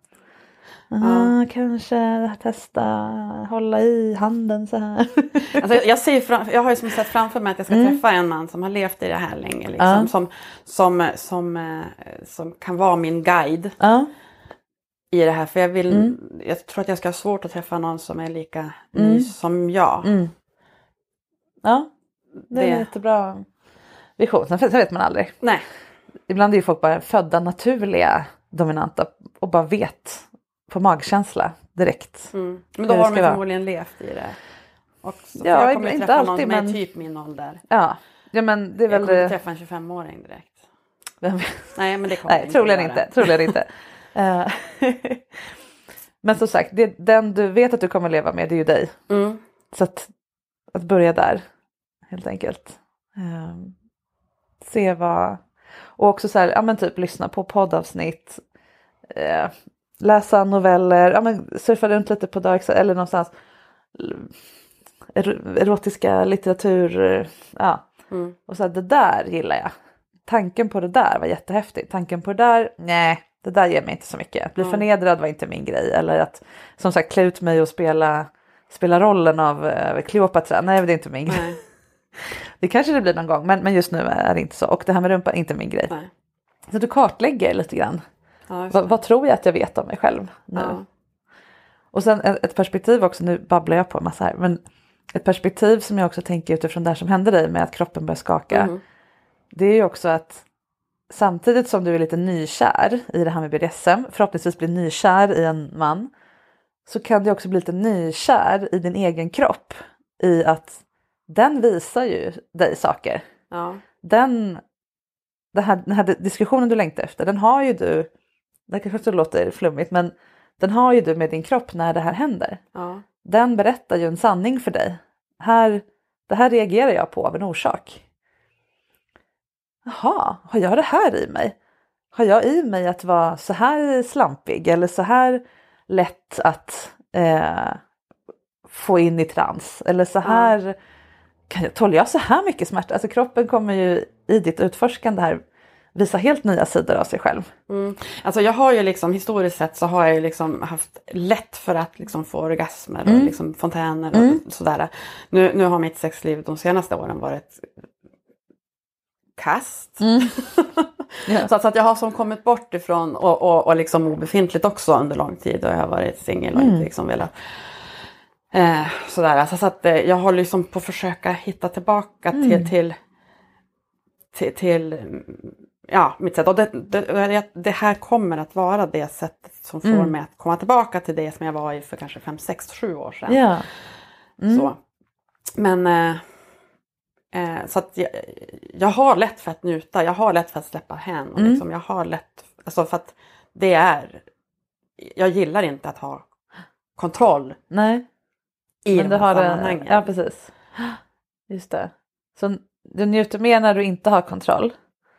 ah, ja. Kanske testa hålla i handen så här. Alltså jag, jag, ser fram, jag har ju som sett framför mig att jag ska mm. träffa en man som har levt i det här länge. Liksom, ja. som, som, som, som kan vara min guide ja. I det här. För jag, vill, mm. jag tror att jag ska ha svårt att träffa någon som är lika mm. ny som jag. Mm. Ja, det är det. En jättebra vision. Sen vet man aldrig. Nej. Ibland är ju folk bara födda naturliga dominanta och bara vet på magkänsla direkt. Mm. Men då har de förmodligen levt i det. Och så ja, jag kommer inte träffa alltid, någon med men... typ min ålder. Ja. Ja, men det är väl... Jag kommer träffa en tjugofemåring direkt. Vem... Nej, men det kommer Nej, inte. Troligen inte. Troligen inte. Men som sagt, det, den du vet att du kommer leva med, det är ju dig. Mm. Så att, att börja där, helt enkelt. Um, se vad... Och också så här, ja men typ lyssna på poddavsnitt. Uh, Läsa noveller, ja, men surfa runt lite på dark side eller någonstans erotiska litteratur. Ja. Mm. Och så här, det där gillar jag. Tanken på det där var jättehäftig. Tanken på det där, nej, det där ger mig inte så mycket. Att bli mm. förnedrad var inte min grej. Eller att som sagt klä ut mig och spela, spela rollen av uh, Kleopatra. Nej, det är inte min grej. Nej. Det kanske det blir någon gång, men, men just nu är det inte så. Och det här med rumpa är inte min grej. Nej. Så du kartlägger lite grann. Ja, vad, vad tror jag att jag vet om mig själv nu? Ja. Och sen ett perspektiv också, nu babblar jag på en massa här, men ett perspektiv som jag också tänker utifrån det här som hände dig med att kroppen börjar skaka, mm. det är ju också att samtidigt som du är lite nykär i det här med B D S M, förhoppningsvis blir nykär i en man, så kan du också bli lite nykär i din egen kropp i att den visar ju dig saker. Ja. Den, den, här, den här diskussionen du längtar efter, den har ju du. Det kanske också låter flummigt, men den har ju du med din kropp när det här händer. Ja. Den berättar ju en sanning för dig. Här, det här reagerar jag på av en orsak. Jaha, har jag det här i mig? Har jag i mig att vara så här slampig? Eller så här lätt att eh, få in i trans? Eller så här... Mm. Kan jag, tål jag så här mycket smärta? Alltså kroppen kommer ju i ditt utforskande här visa helt nya sidor av sig själv. Mm. Alltså jag har ju liksom historiskt sett så har jag ju liksom haft lätt för att liksom få orgasmer mm. och liksom fontäner och mm. sådär. Nu, nu har mitt sexliv de senaste åren varit kast. Mm. Yeah. så, att, så att jag har som kommit bort ifrån och, och, och liksom obefintligt också under lång tid. Och jag har varit singel och mm. inte liksom velat... Eh, sådär. Alltså, så att eh, jag håller liksom på att försöka hitta tillbaka mm. till... till Till, till ja, mitt sätt. Och det, det, det här kommer att vara det sättet som får mm. mig att komma tillbaka till det som jag var i för kanske fem, sex, sju år sedan. Yeah. Mm. Så. Men eh, eh, så att jag, jag har lätt för att njuta. Jag har lätt för att släppa hän. Och mm. liksom, jag har lätt, alltså för att det är, jag gillar inte att ha kontroll. Nej. I men de här sammanhangen. En, ja, precis. Just det. Så du njuter mer när du inte har kontroll.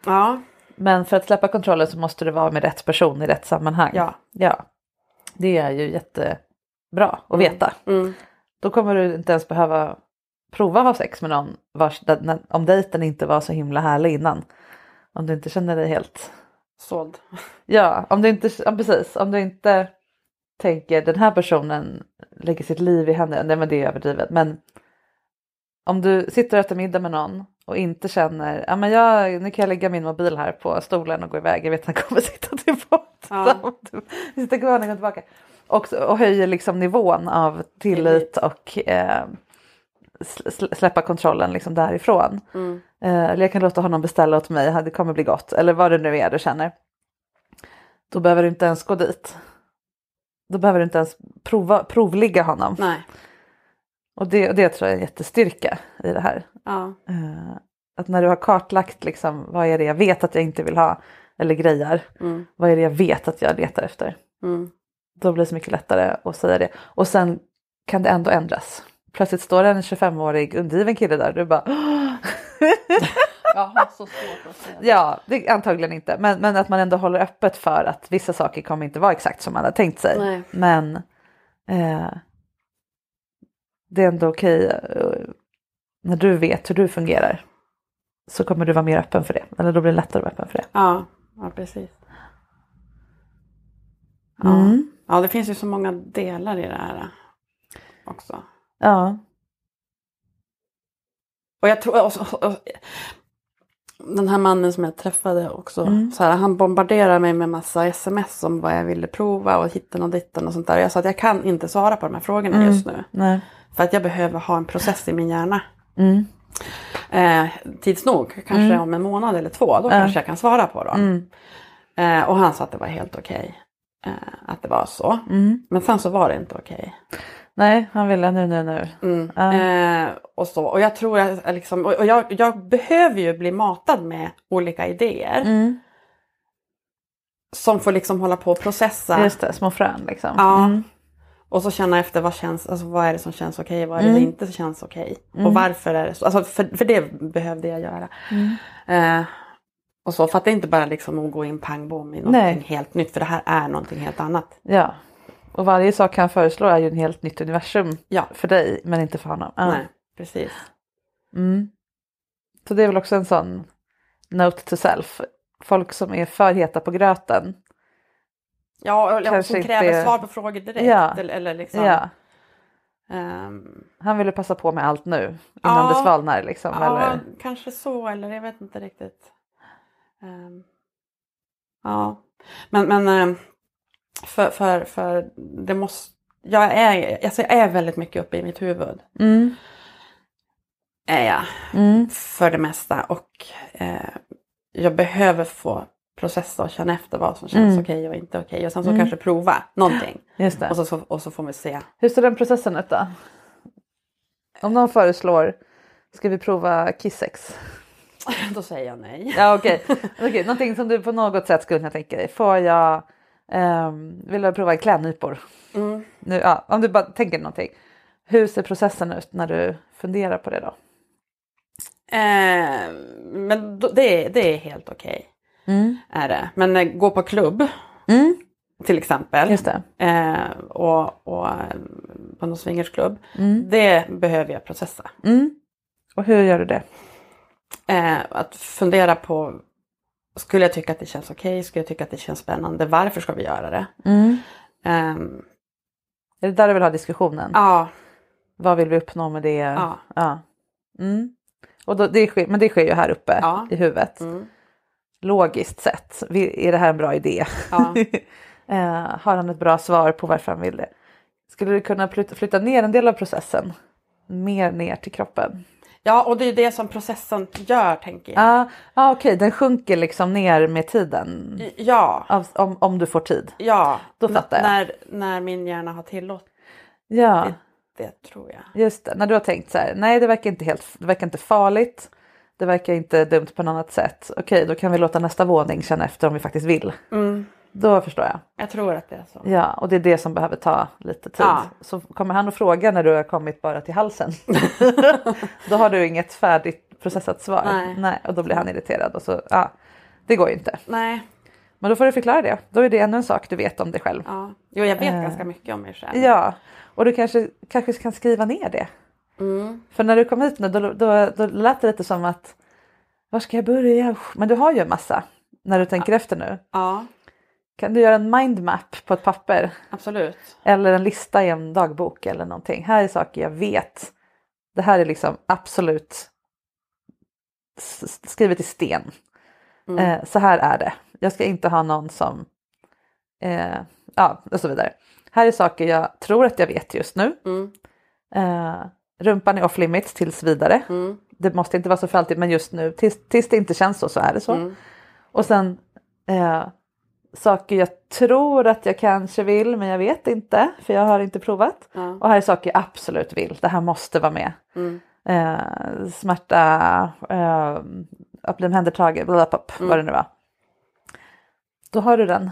Ja. Men för att släppa kontrollen så måste du vara med rätt person i rätt sammanhang. Ja. Ja. Det är ju jättebra att veta. Mm. Mm. Då kommer du inte ens behöva prova att ha sex med någon vars, om dejten inte var så himla härlig innan. Om du inte känner dig helt... såld. Ja, om du inte, ja, precis. Om du inte tänker den här personen lägger sitt liv i henne. Nej, men det är överdrivet. Men om du sitter och äter middag med någon och inte känner, ja men jag, nu kan jag lägga min mobil här på stolen och gå iväg. Jag vet att han kommer sitta tillbaka. Ja. Sitta kvar och gå tillbaka. Och, och höjer liksom nivån av tillit och eh, släppa kontrollen liksom därifrån. Mm. Eh, eller jag kan låta honom beställa åt mig, det kommer bli gott. Eller vad det nu är du känner. Då behöver du inte ens gå dit. Då behöver du inte ens prova, provligga honom. Nej. Och det, och det tror jag är en jättestyrka i det här. Ja. Uh, att när du har kartlagt liksom, vad är det jag vet att jag inte vill ha eller grejer. Mm. Vad är det jag vet att jag letar efter. Mm. Då blir det så mycket lättare att säga det. Och sen kan det ändå ändras. Plötsligt står en tjugofemårig undgiven kille där. Du bara... jag har så svårt att säga det. Ja, det, antagligen inte. Men, men att man ändå håller öppet för att vissa saker kommer inte vara exakt som man har tänkt sig. Nej. Men... Uh, det är ändå okej, när du vet hur du fungerar så kommer du vara mer öppen för det. Eller då blir det lättare att vara öppen för det. Ja, ja precis. Ja. Mm. Ja, det finns ju så många delar i det här också. Ja. Och jag tror också, den här mannen som jag träffade också, mm. så här, han bombarderar mig med massa sms om vad jag ville prova och hitten och ditten och sånt där. Jag sa att jag kan inte svara på de här frågorna mm. just nu. Nej. För att jag behöver ha en process i min hjärna. Mm. Eh, tids nog, kanske mm. om en månad eller två. Då äh. kanske jag kan svara på dem. Mm. Eh, och han sa att det var helt okej. Okay, eh, att det var så. Mm. Men sen så var det inte okej. Okay. Nej, han ville nu, nu, nu. Mm. Uh. Eh, och, så, och jag tror att liksom, och jag, jag behöver ju bli matad med olika idéer. Mm. Som får liksom hålla på och processa. Just det, små frön liksom. Ja. Mm. Och så känna efter vad känns, alltså vad är det som känns okej, vad är det som mm. inte känns okej. Mm. Och varför är det så, alltså för, för det behövde jag göra. Mm. Eh, och så, för att det inte bara liksom att gå in pang bom i någonting Nej. Helt nytt. För det här är någonting helt annat. Ja, och varje sak han föreslår är ju en helt nytt universum ja. För dig, men inte för honom. Ah. Nej, precis. Mm. Så det är väl också en sån note to self. Folk som är för heta på gröten. Ja, eller kanske som kräver inte... svar på frågor direkt. Ja. Eller, eller liksom, ja. um... Han ville passa på med allt nu. Innan ja. Det svalnar liksom. Ja, eller... kanske så. Eller jag vet inte riktigt. Um... Ja. Men, men för, för, för det måste... Jag är, alltså jag är väldigt mycket uppe i mitt huvud. Mm. Är jag. Mm. För det mesta. Och eh, jag behöver få... processa och känna efter vad som känns mm. okej och inte okej. Och sen så mm. kanske prova någonting. Just det. Och, så, så, och så får vi se. Hur ser den processen ut då? Om någon föreslår, ska vi prova kissex? Då säger jag nej. Ja okej. Okay. Okay. Någonting som du på något sätt skulle kunna tänka dig. Får jag, eh, vill jag prova klädnypor? Mm. Nu, ja, om du bara tänker någonting. Hur ser processen ut när du funderar på det då? Eh, men då, det, det är helt okej. Mm. Är det. Men gå på klubb mm. till exempel. Just det. Eh, och, och på någon swingersklubb. Mm. Det behöver jag processa. Mm. Och hur gör du det? Eh, att fundera på Skulle jag tycka att det känns okej? Okay? Skulle jag tycka att det känns spännande? Varför ska vi göra det? Mm. Um, är det där du vill ha diskussionen? Ja. Vad vill vi uppnå med det? Ja. Ja. Mm. Och då, det sker, men det sker ju här uppe ja. I huvudet. Mm. Logiskt sett. Är det här en bra idé? Ja. uh, har han ett bra svar på varför han vill det? Skulle du kunna flytta, flytta ner en del av processen? Mer ner till kroppen? Ja, och det är det som processen gör, tänker jag. Ja, ah, ah, okej. Okay. Den sjunker liksom ner med tiden. Ja. Av, om, om du får tid. Ja. Då fattar N- jag. När, när min hjärna har tillåt. Ja. Det, det tror jag. Just det. När du har tänkt så här, nej det verkar inte helt, det verkar inte farligt. Det verkar inte dumt på något annat sätt. Okej, då kan vi låta nästa våning känna efter om vi faktiskt vill. Mm. Då förstår jag. Jag tror att det är så. Ja, och det är det som behöver ta lite tid. Ja. Så kommer han och fråga när du har kommit bara till halsen. Då har du inget färdigt processat svar. Nej. Nej, och då blir han irriterad. Och så, ja, det går ju inte. Nej. Men då får du förklara det. Då är det ännu en sak du vet om dig själv. Ja. Jo, jag vet eh. ganska mycket om mig själv. Ja, och du kanske, kanske kan skriva ner det. Mm. För när du kom hit nu, då, då, då lät det lite som att, var ska jag börja? Men du har ju en massa när du tänker ja. Efter nu. Ja. Kan du göra en mindmap på ett papper? Absolut. Eller en lista i en dagbok eller någonting. Här är saker jag vet. Det här är liksom absolut skrivet i sten. Mm. Eh, så här är det. Jag ska inte ha någon som... Eh, ja, och så vidare. Här är saker jag tror att jag vet just nu. Mm. Eh, rumpan är off limits tills vidare. Mm. Det måste inte vara så för alltid, men just nu. Tills, tills det inte känns så, så är det så. Mm. Och sen... Eh, saker jag tror att jag kanske vill men jag vet inte för jag har inte provat. Ja. Och här är saker jag absolut vill. Det här måste vara med. Mm. Eh, smärta, eh, att bli omhändertagen, bla bla bla, mm. vad det nu var. Då har du den.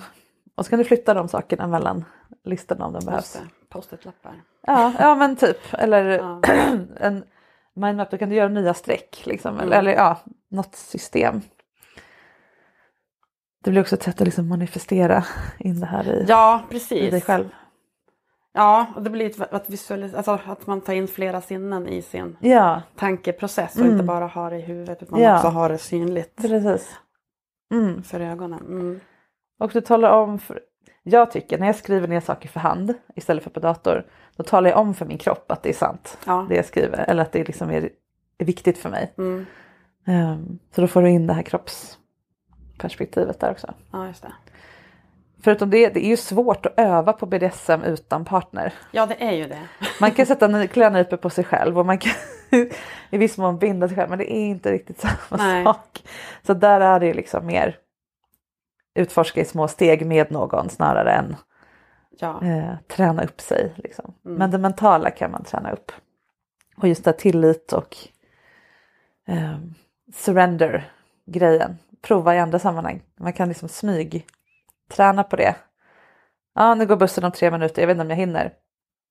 Och så kan du flytta de sakerna mellan listorna om de behövs. Post-it-lappar. Ja, ja men typ. Eller ja. En mindmap, då kan du göra nya streck. Liksom, mm. eller, eller ja, något system. Det blir också ett sätt att liksom manifestera in det här i, ja, precis. I dig själv. Ja, och det blir att, visualis- alltså att man tar in flera sinnen i sin ja. Tankeprocess. Och mm. inte bara har det i huvudet utan man ja. Också har det synligt precis. Mm. för ögonen. Mm. Och du talar om, för, jag tycker när jag skriver ner saker för hand istället för på dator. Då talar jag om för min kropp att det är sant ja. Det jag skriver. Eller att det liksom är, är viktigt för mig. Mm. Um, så då får du in det här kropps... perspektivet där också. Ja, just det. Förutom det, det är ju svårt att öva på B D S M utan partner. Ja, det är ju det. Man kan sätta klädnyper på sig själv och man kan i viss mån binda sig själv, men det är inte riktigt samma nej. Sak. Så där är det ju liksom mer utforska i små steg med någon snarare än ja. eh, träna upp sig. Liksom. Mm. Men det mentala kan man träna upp. Och just det här tillit och eh, surrender-grejen. Prova i andra sammanhang. Man kan liksom smyg träna på det. Ja, nu går bussen om tre minuter. Jag vet inte om jag hinner.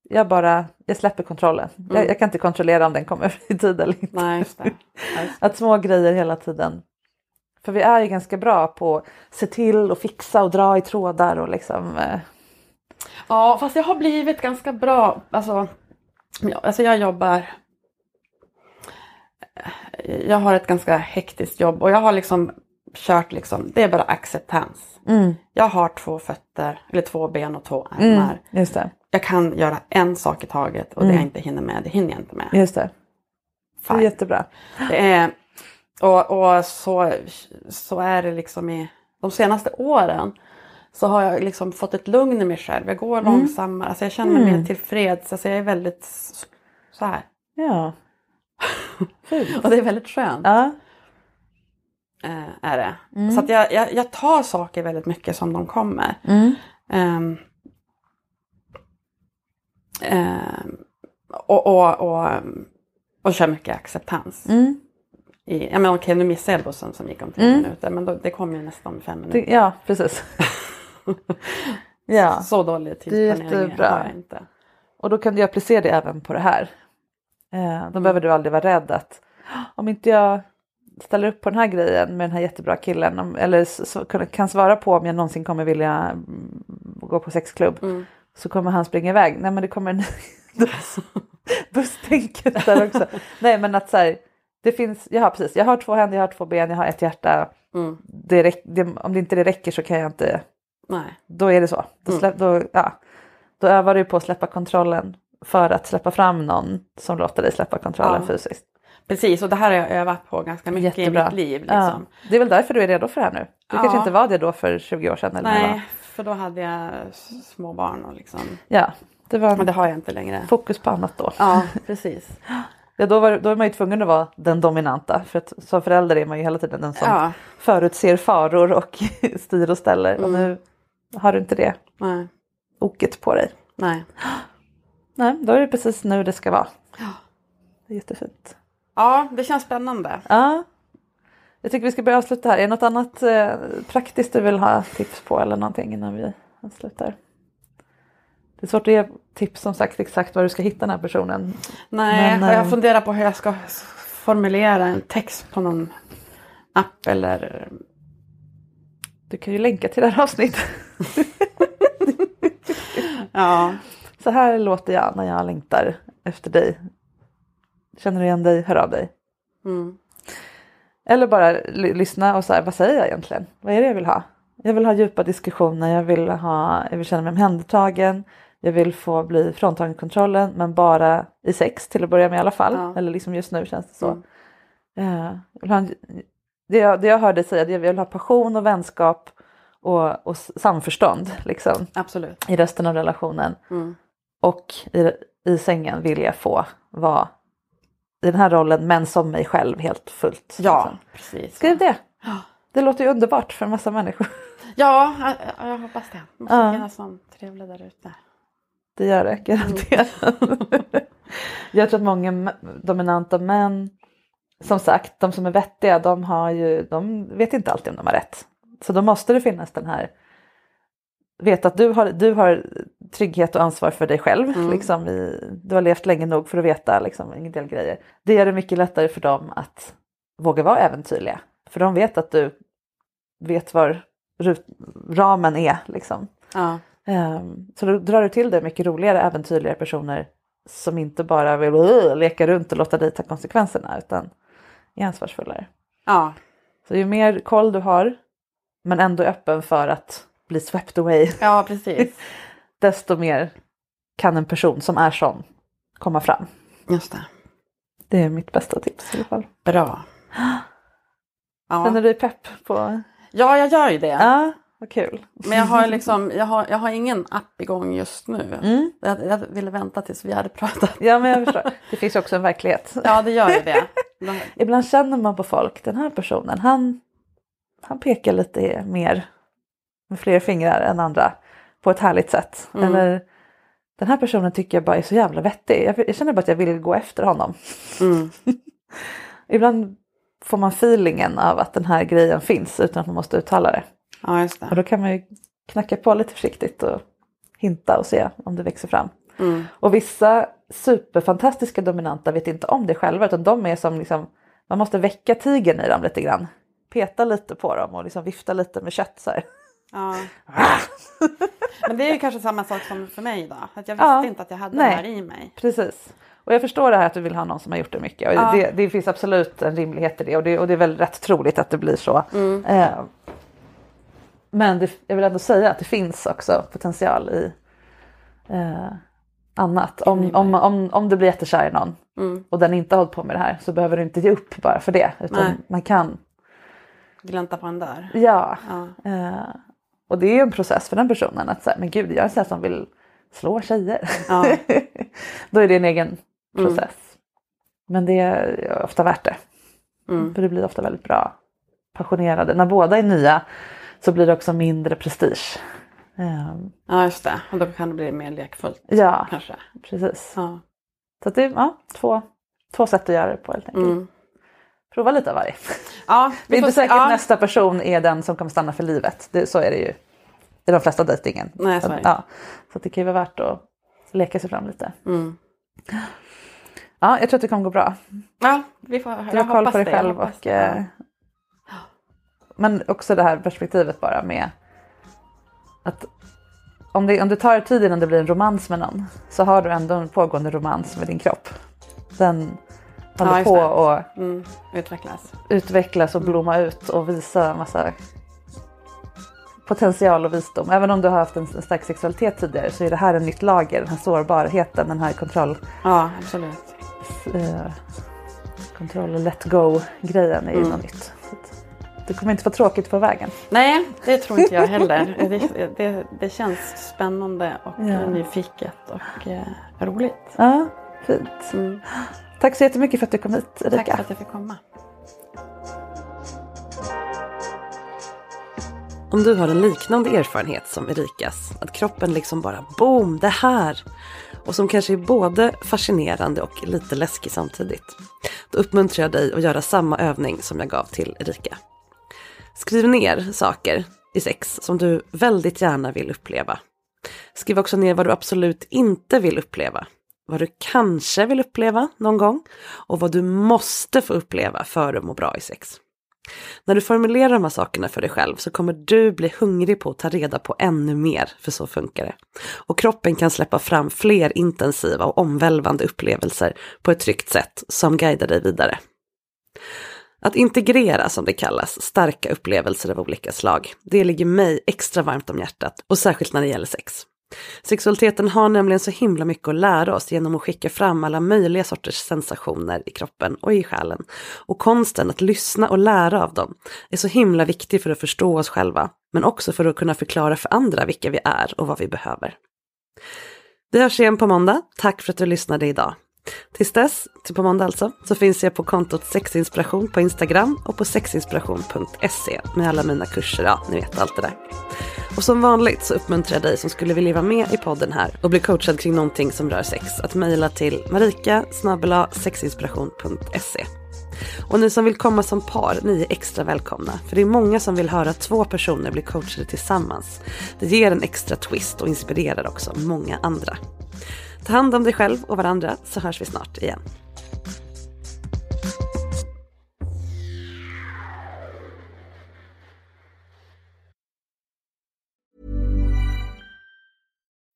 Jag bara, jag släpper kontrollen. Mm. Jag, jag kan inte kontrollera om den kommer i tid eller inte. Nej, just det. Just det. Att små grejer hela tiden. För vi är ju ganska bra på att se till och fixa och dra i trådar och liksom. Eh... Ja, fast jag har blivit ganska bra. Alltså, jag, alltså jag jobbar... Jag har ett ganska hektiskt jobb och jag har liksom... kört liksom, det är bara acceptans. Mm. Jag har två fötter, eller två ben och två armar. Mm, just det. Jag kan göra en sak i taget och mm. det jag inte hinner med, det hinner jag inte med. Just det. Fine. Det är jättebra. Det är, och och så, så är det liksom i de senaste åren så har jag liksom fått ett lugn i mig själv. Jag går mm. långsammare, alltså jag känner mig mm. tillfreds. Alltså jag är väldigt så här. Ja. Och det är väldigt skönt. Ja. Är det. Mm. Så att jag, jag, jag tar saker väldigt mycket som de kommer. Mm. Um, um, och, och, och, och kör mycket acceptans. Mm. I, jag menar, okej, okay, nu missade jag bussen som gick om tio mm. minuter. Men då, det kommer ju nästan fem minuter. Ja, precis. ja. Så, så dålig tidsplanering har jag inte. Och då kan du applicera det även på det här. Eh, då mm. behöver du aldrig vara rädd att om inte jag... ställer upp på den här grejen med den här jättebra killen. Eller kan svara på om jag någonsin kommer vilja gå på sexklubb. Mm. Så kommer han springa iväg. Nej men det kommer en busstänket där också. Nej men att så här, det finns, jag har precis, jag har två händer, jag har två ben, jag har ett hjärta. Mm. Det räck, det, om det inte det räcker så kan jag inte. Nej. Då är det så. Då, släpp, mm. då, ja, då övar du på att släppa kontrollen för att släppa fram någon som låter dig släppa kontrollen ja. fysiskt. Precis, och det här har jag övat på ganska mycket Jättebra. i mitt liv. Liksom. Ja. Det är väl därför du är redo för det här nu. Du ja. kanske inte var det då för tjugo år sedan. Eller Nej, vad? För då hade jag små barn. Och liksom... Ja, det var men det har jag inte längre. Fokus på annat då. Ja, precis. Ja, då, var, då är man ju tvungen att vara den dominanta. För att som förälder är man ju hela tiden den som ja. förutser faror och styr och ställer. Mm. Och nu har du inte det Nej. oket på dig. Nej. Nej, då är det precis nu det ska vara. Ja. Det är jättefint. Ja, det känns spännande. Ja. Jag tycker vi ska börja avsluta här. Är det något annat eh, praktiskt du vill ha tips på eller någonting innan vi avslutar? Det är svårt att ge tips som sagt exakt var du ska hitta den här personen. Nej, men, jag funderar på hur jag ska formulera en text på någon app eller... Du kan ju länka till det här avsnittet. Ja. Så här låter jag när jag längtar efter dig. Känner du igen dig, hör av dig. Mm. Eller bara l- lyssna och så här, vad säger jag egentligen? Vad är det jag vill ha? Jag vill ha djupa diskussioner, jag vill, ha, jag vill känna mig omhändertagen. Jag vill få bli fråntagen kontrollen, men bara i sex till att börja med i alla fall. Ja. Eller liksom just nu känns det så. Mm. Jag vill ha en, det, jag, det jag hörde säga, det jag vill ha passion och vänskap och, och samförstånd. Liksom, absolut. I resten av relationen. Mm. Och i, i sängen vill jag få vara... I den här rollen, men som mig själv helt fullt. Ja, liksom. Precis. Skriv det. Ja. Det låter ju underbart för en massa människor. Ja, jag, jag hoppas det. Det måste ja. finnas någon trevlig där ute. Det gör det, garanterat. Mm. Jag tror att många dominanta män, som sagt, de som är vettiga, de, har ju, de vet inte alltid om de har rätt. Så då måste det finnas den här... Vet att du har, du har trygghet och ansvar för dig själv. Mm. Liksom i, du har levt länge nog för att veta liksom, en del grejer. Det gör det mycket lättare för dem att våga vara äventyrliga. För de vet att du vet var rut, ramen är. Liksom. Ja. Um, så då drar du till dig mycket roligare, äventyrligare personer. Som inte bara vill uh, leka runt och låta dig ta konsekvenserna. Utan är ansvarsfullare. Ja. Så ju mer koll du har. Men ändå öppen för att bli swept away. Ja, precis. Desto mer kan en person som är sån komma fram. Just det. Det är mitt bästa tips i alla fall. Bra. Ja. Känner du pepp på? Ja, jag gör ju det. Ja, vad kul. Men jag har liksom, jag har, jag har ingen app igång just nu. Mm. Jag, jag ville vänta tills vi hade pratat. Ja, men jag förstår. Det finns också en verklighet. Ja, det gör ju det. Ibland känner man på folk, den här personen, han, han pekar lite mer med fler fingrar än andra på ett härligt sätt. Mm. Eller den här personen tycker jag bara är så jävla vettig. Jag, jag känner bara att jag vill gå efter honom. Mm. Ibland får man feelingen av att den här grejen finns utan att man måste uttala det. Ja, just det. Och då kan man ju knacka på lite försiktigt och hinta och se om det växer fram. Mm. Och vissa superfantastiska dominanta vet inte om det själva utan de är som liksom, man måste väcka tigern i dem lite grann. Peta lite på dem och liksom vifta lite med kött så här. Ja. Men det är ju kanske samma sak som för mig då. Att jag visste ja, inte att jag hade nej, det här i mig. Precis. Och jag förstår det här att du vill ha någon som har gjort det mycket. Och ja. det, det finns absolut en rimlighet i det. Och det, och det är väl rätt troligt att det blir så. Mm. Eh, men det, jag vill ändå säga att det finns också potential i eh, annat. Om, om, om, om du blir jättekär i någon. Mm. Och den inte har hållit på med det här. Så behöver du inte ge upp bara för det. Utan nej. man kan. Glänta på den där. Ja. ja. Eh, Och det är ju en process för den personen att säga, men gud, jag är en sån som vill slå tjejer. Ja. Då är det en egen process. Mm. Men det är ofta värt det. Mm. För det blir ofta väldigt bra. Passionerade. När båda är nya så blir det också mindre prestige. Um, ja, just det. Och då kan det bli mer lekfullt. Ja, kanske. Precis. Ja. Så att det är ja, två, två sätt att göra det på helt enkelt. Mm. Prova lite av varje. Ja, det är inte säkert ja. nästa person är den som kommer stanna för livet. Det, så är det ju i de flesta dejtingen. Nej, så, ja. så det kan ju vara värt att leka sig fram lite. Mm. Ja, jag tror att det kommer gå bra. Ja, vi får jag hoppas koll på dig det, själv. Och, det. Ja. Men också det här perspektivet bara med att om, det, om du tar tid innan det blir en romans med någon så har du ändå en pågående romans med din kropp. Den håller ja, på och mm. utvecklas. utvecklas och blomma ut och visa en massa potential och visdom. Även om du har haft en stark sexualitet tidigare så är det här en nytt lager, den här sårbarheten, den här kontroll. Ja, absolut. Eh, kontroll och let go-grejen är ju mm. något nytt. Det kommer inte vara tråkigt på vägen. Nej, det tror inte jag heller. Det, det, det känns spännande och ja. nyfiket och eh, roligt. Ja, fint. Mm. Tack så jättemycket för att du kom hit, Erika. Tack för att jag fick komma. Om du har en liknande erfarenhet som Erikas, att kroppen liksom bara boom, det här, och som kanske är både fascinerande och lite läskig samtidigt, då uppmuntrar jag dig att göra samma övning som jag gav till Erika. Skriv ner saker i sex som du väldigt gärna vill uppleva. Skriv också ner vad du absolut inte vill uppleva, vad du kanske vill uppleva någon gång och vad du måste få uppleva för att må bra i sex. När du formulerar de här sakerna för dig själv så kommer du bli hungrig på att ta reda på ännu mer, för så funkar det. Och kroppen kan släppa fram fler intensiva och omvälvande upplevelser på ett tryggt sätt som guidar dig vidare. Att integrera, som det kallas, starka upplevelser av olika slag, det ligger mig extra varmt om hjärtat och särskilt när det gäller sex. Sexualiteten har nämligen så himla mycket att lära oss genom att skicka fram alla möjliga sorters sensationer i kroppen och i själen. Och konsten att lyssna och lära av dem är så himla viktig för att förstå oss själva, men också för att kunna förklara för andra vilka vi är och vad vi behöver. Vi hörs igen på måndag. Tack för att du lyssnade idag. Tills dess, till på måndag alltså, så finns jag på kontot sexinspiration på Instagram och på sexinspiration punkt se med alla mina kurser, ja, ni vet allt det där. Och som vanligt så uppmuntrar jag dig som skulle vilja vara med i podden här och bli coachad kring någonting som rör sex att mejla till marika snabel-a sexinspiration punkt se. Och ni som vill komma som par, ni är extra välkomna, för det är många som vill höra två personer bli coachade tillsammans. Det ger en extra twist och inspirerar också många andra. Ta hand om dig själv och varandra, så hörs vi snart igen.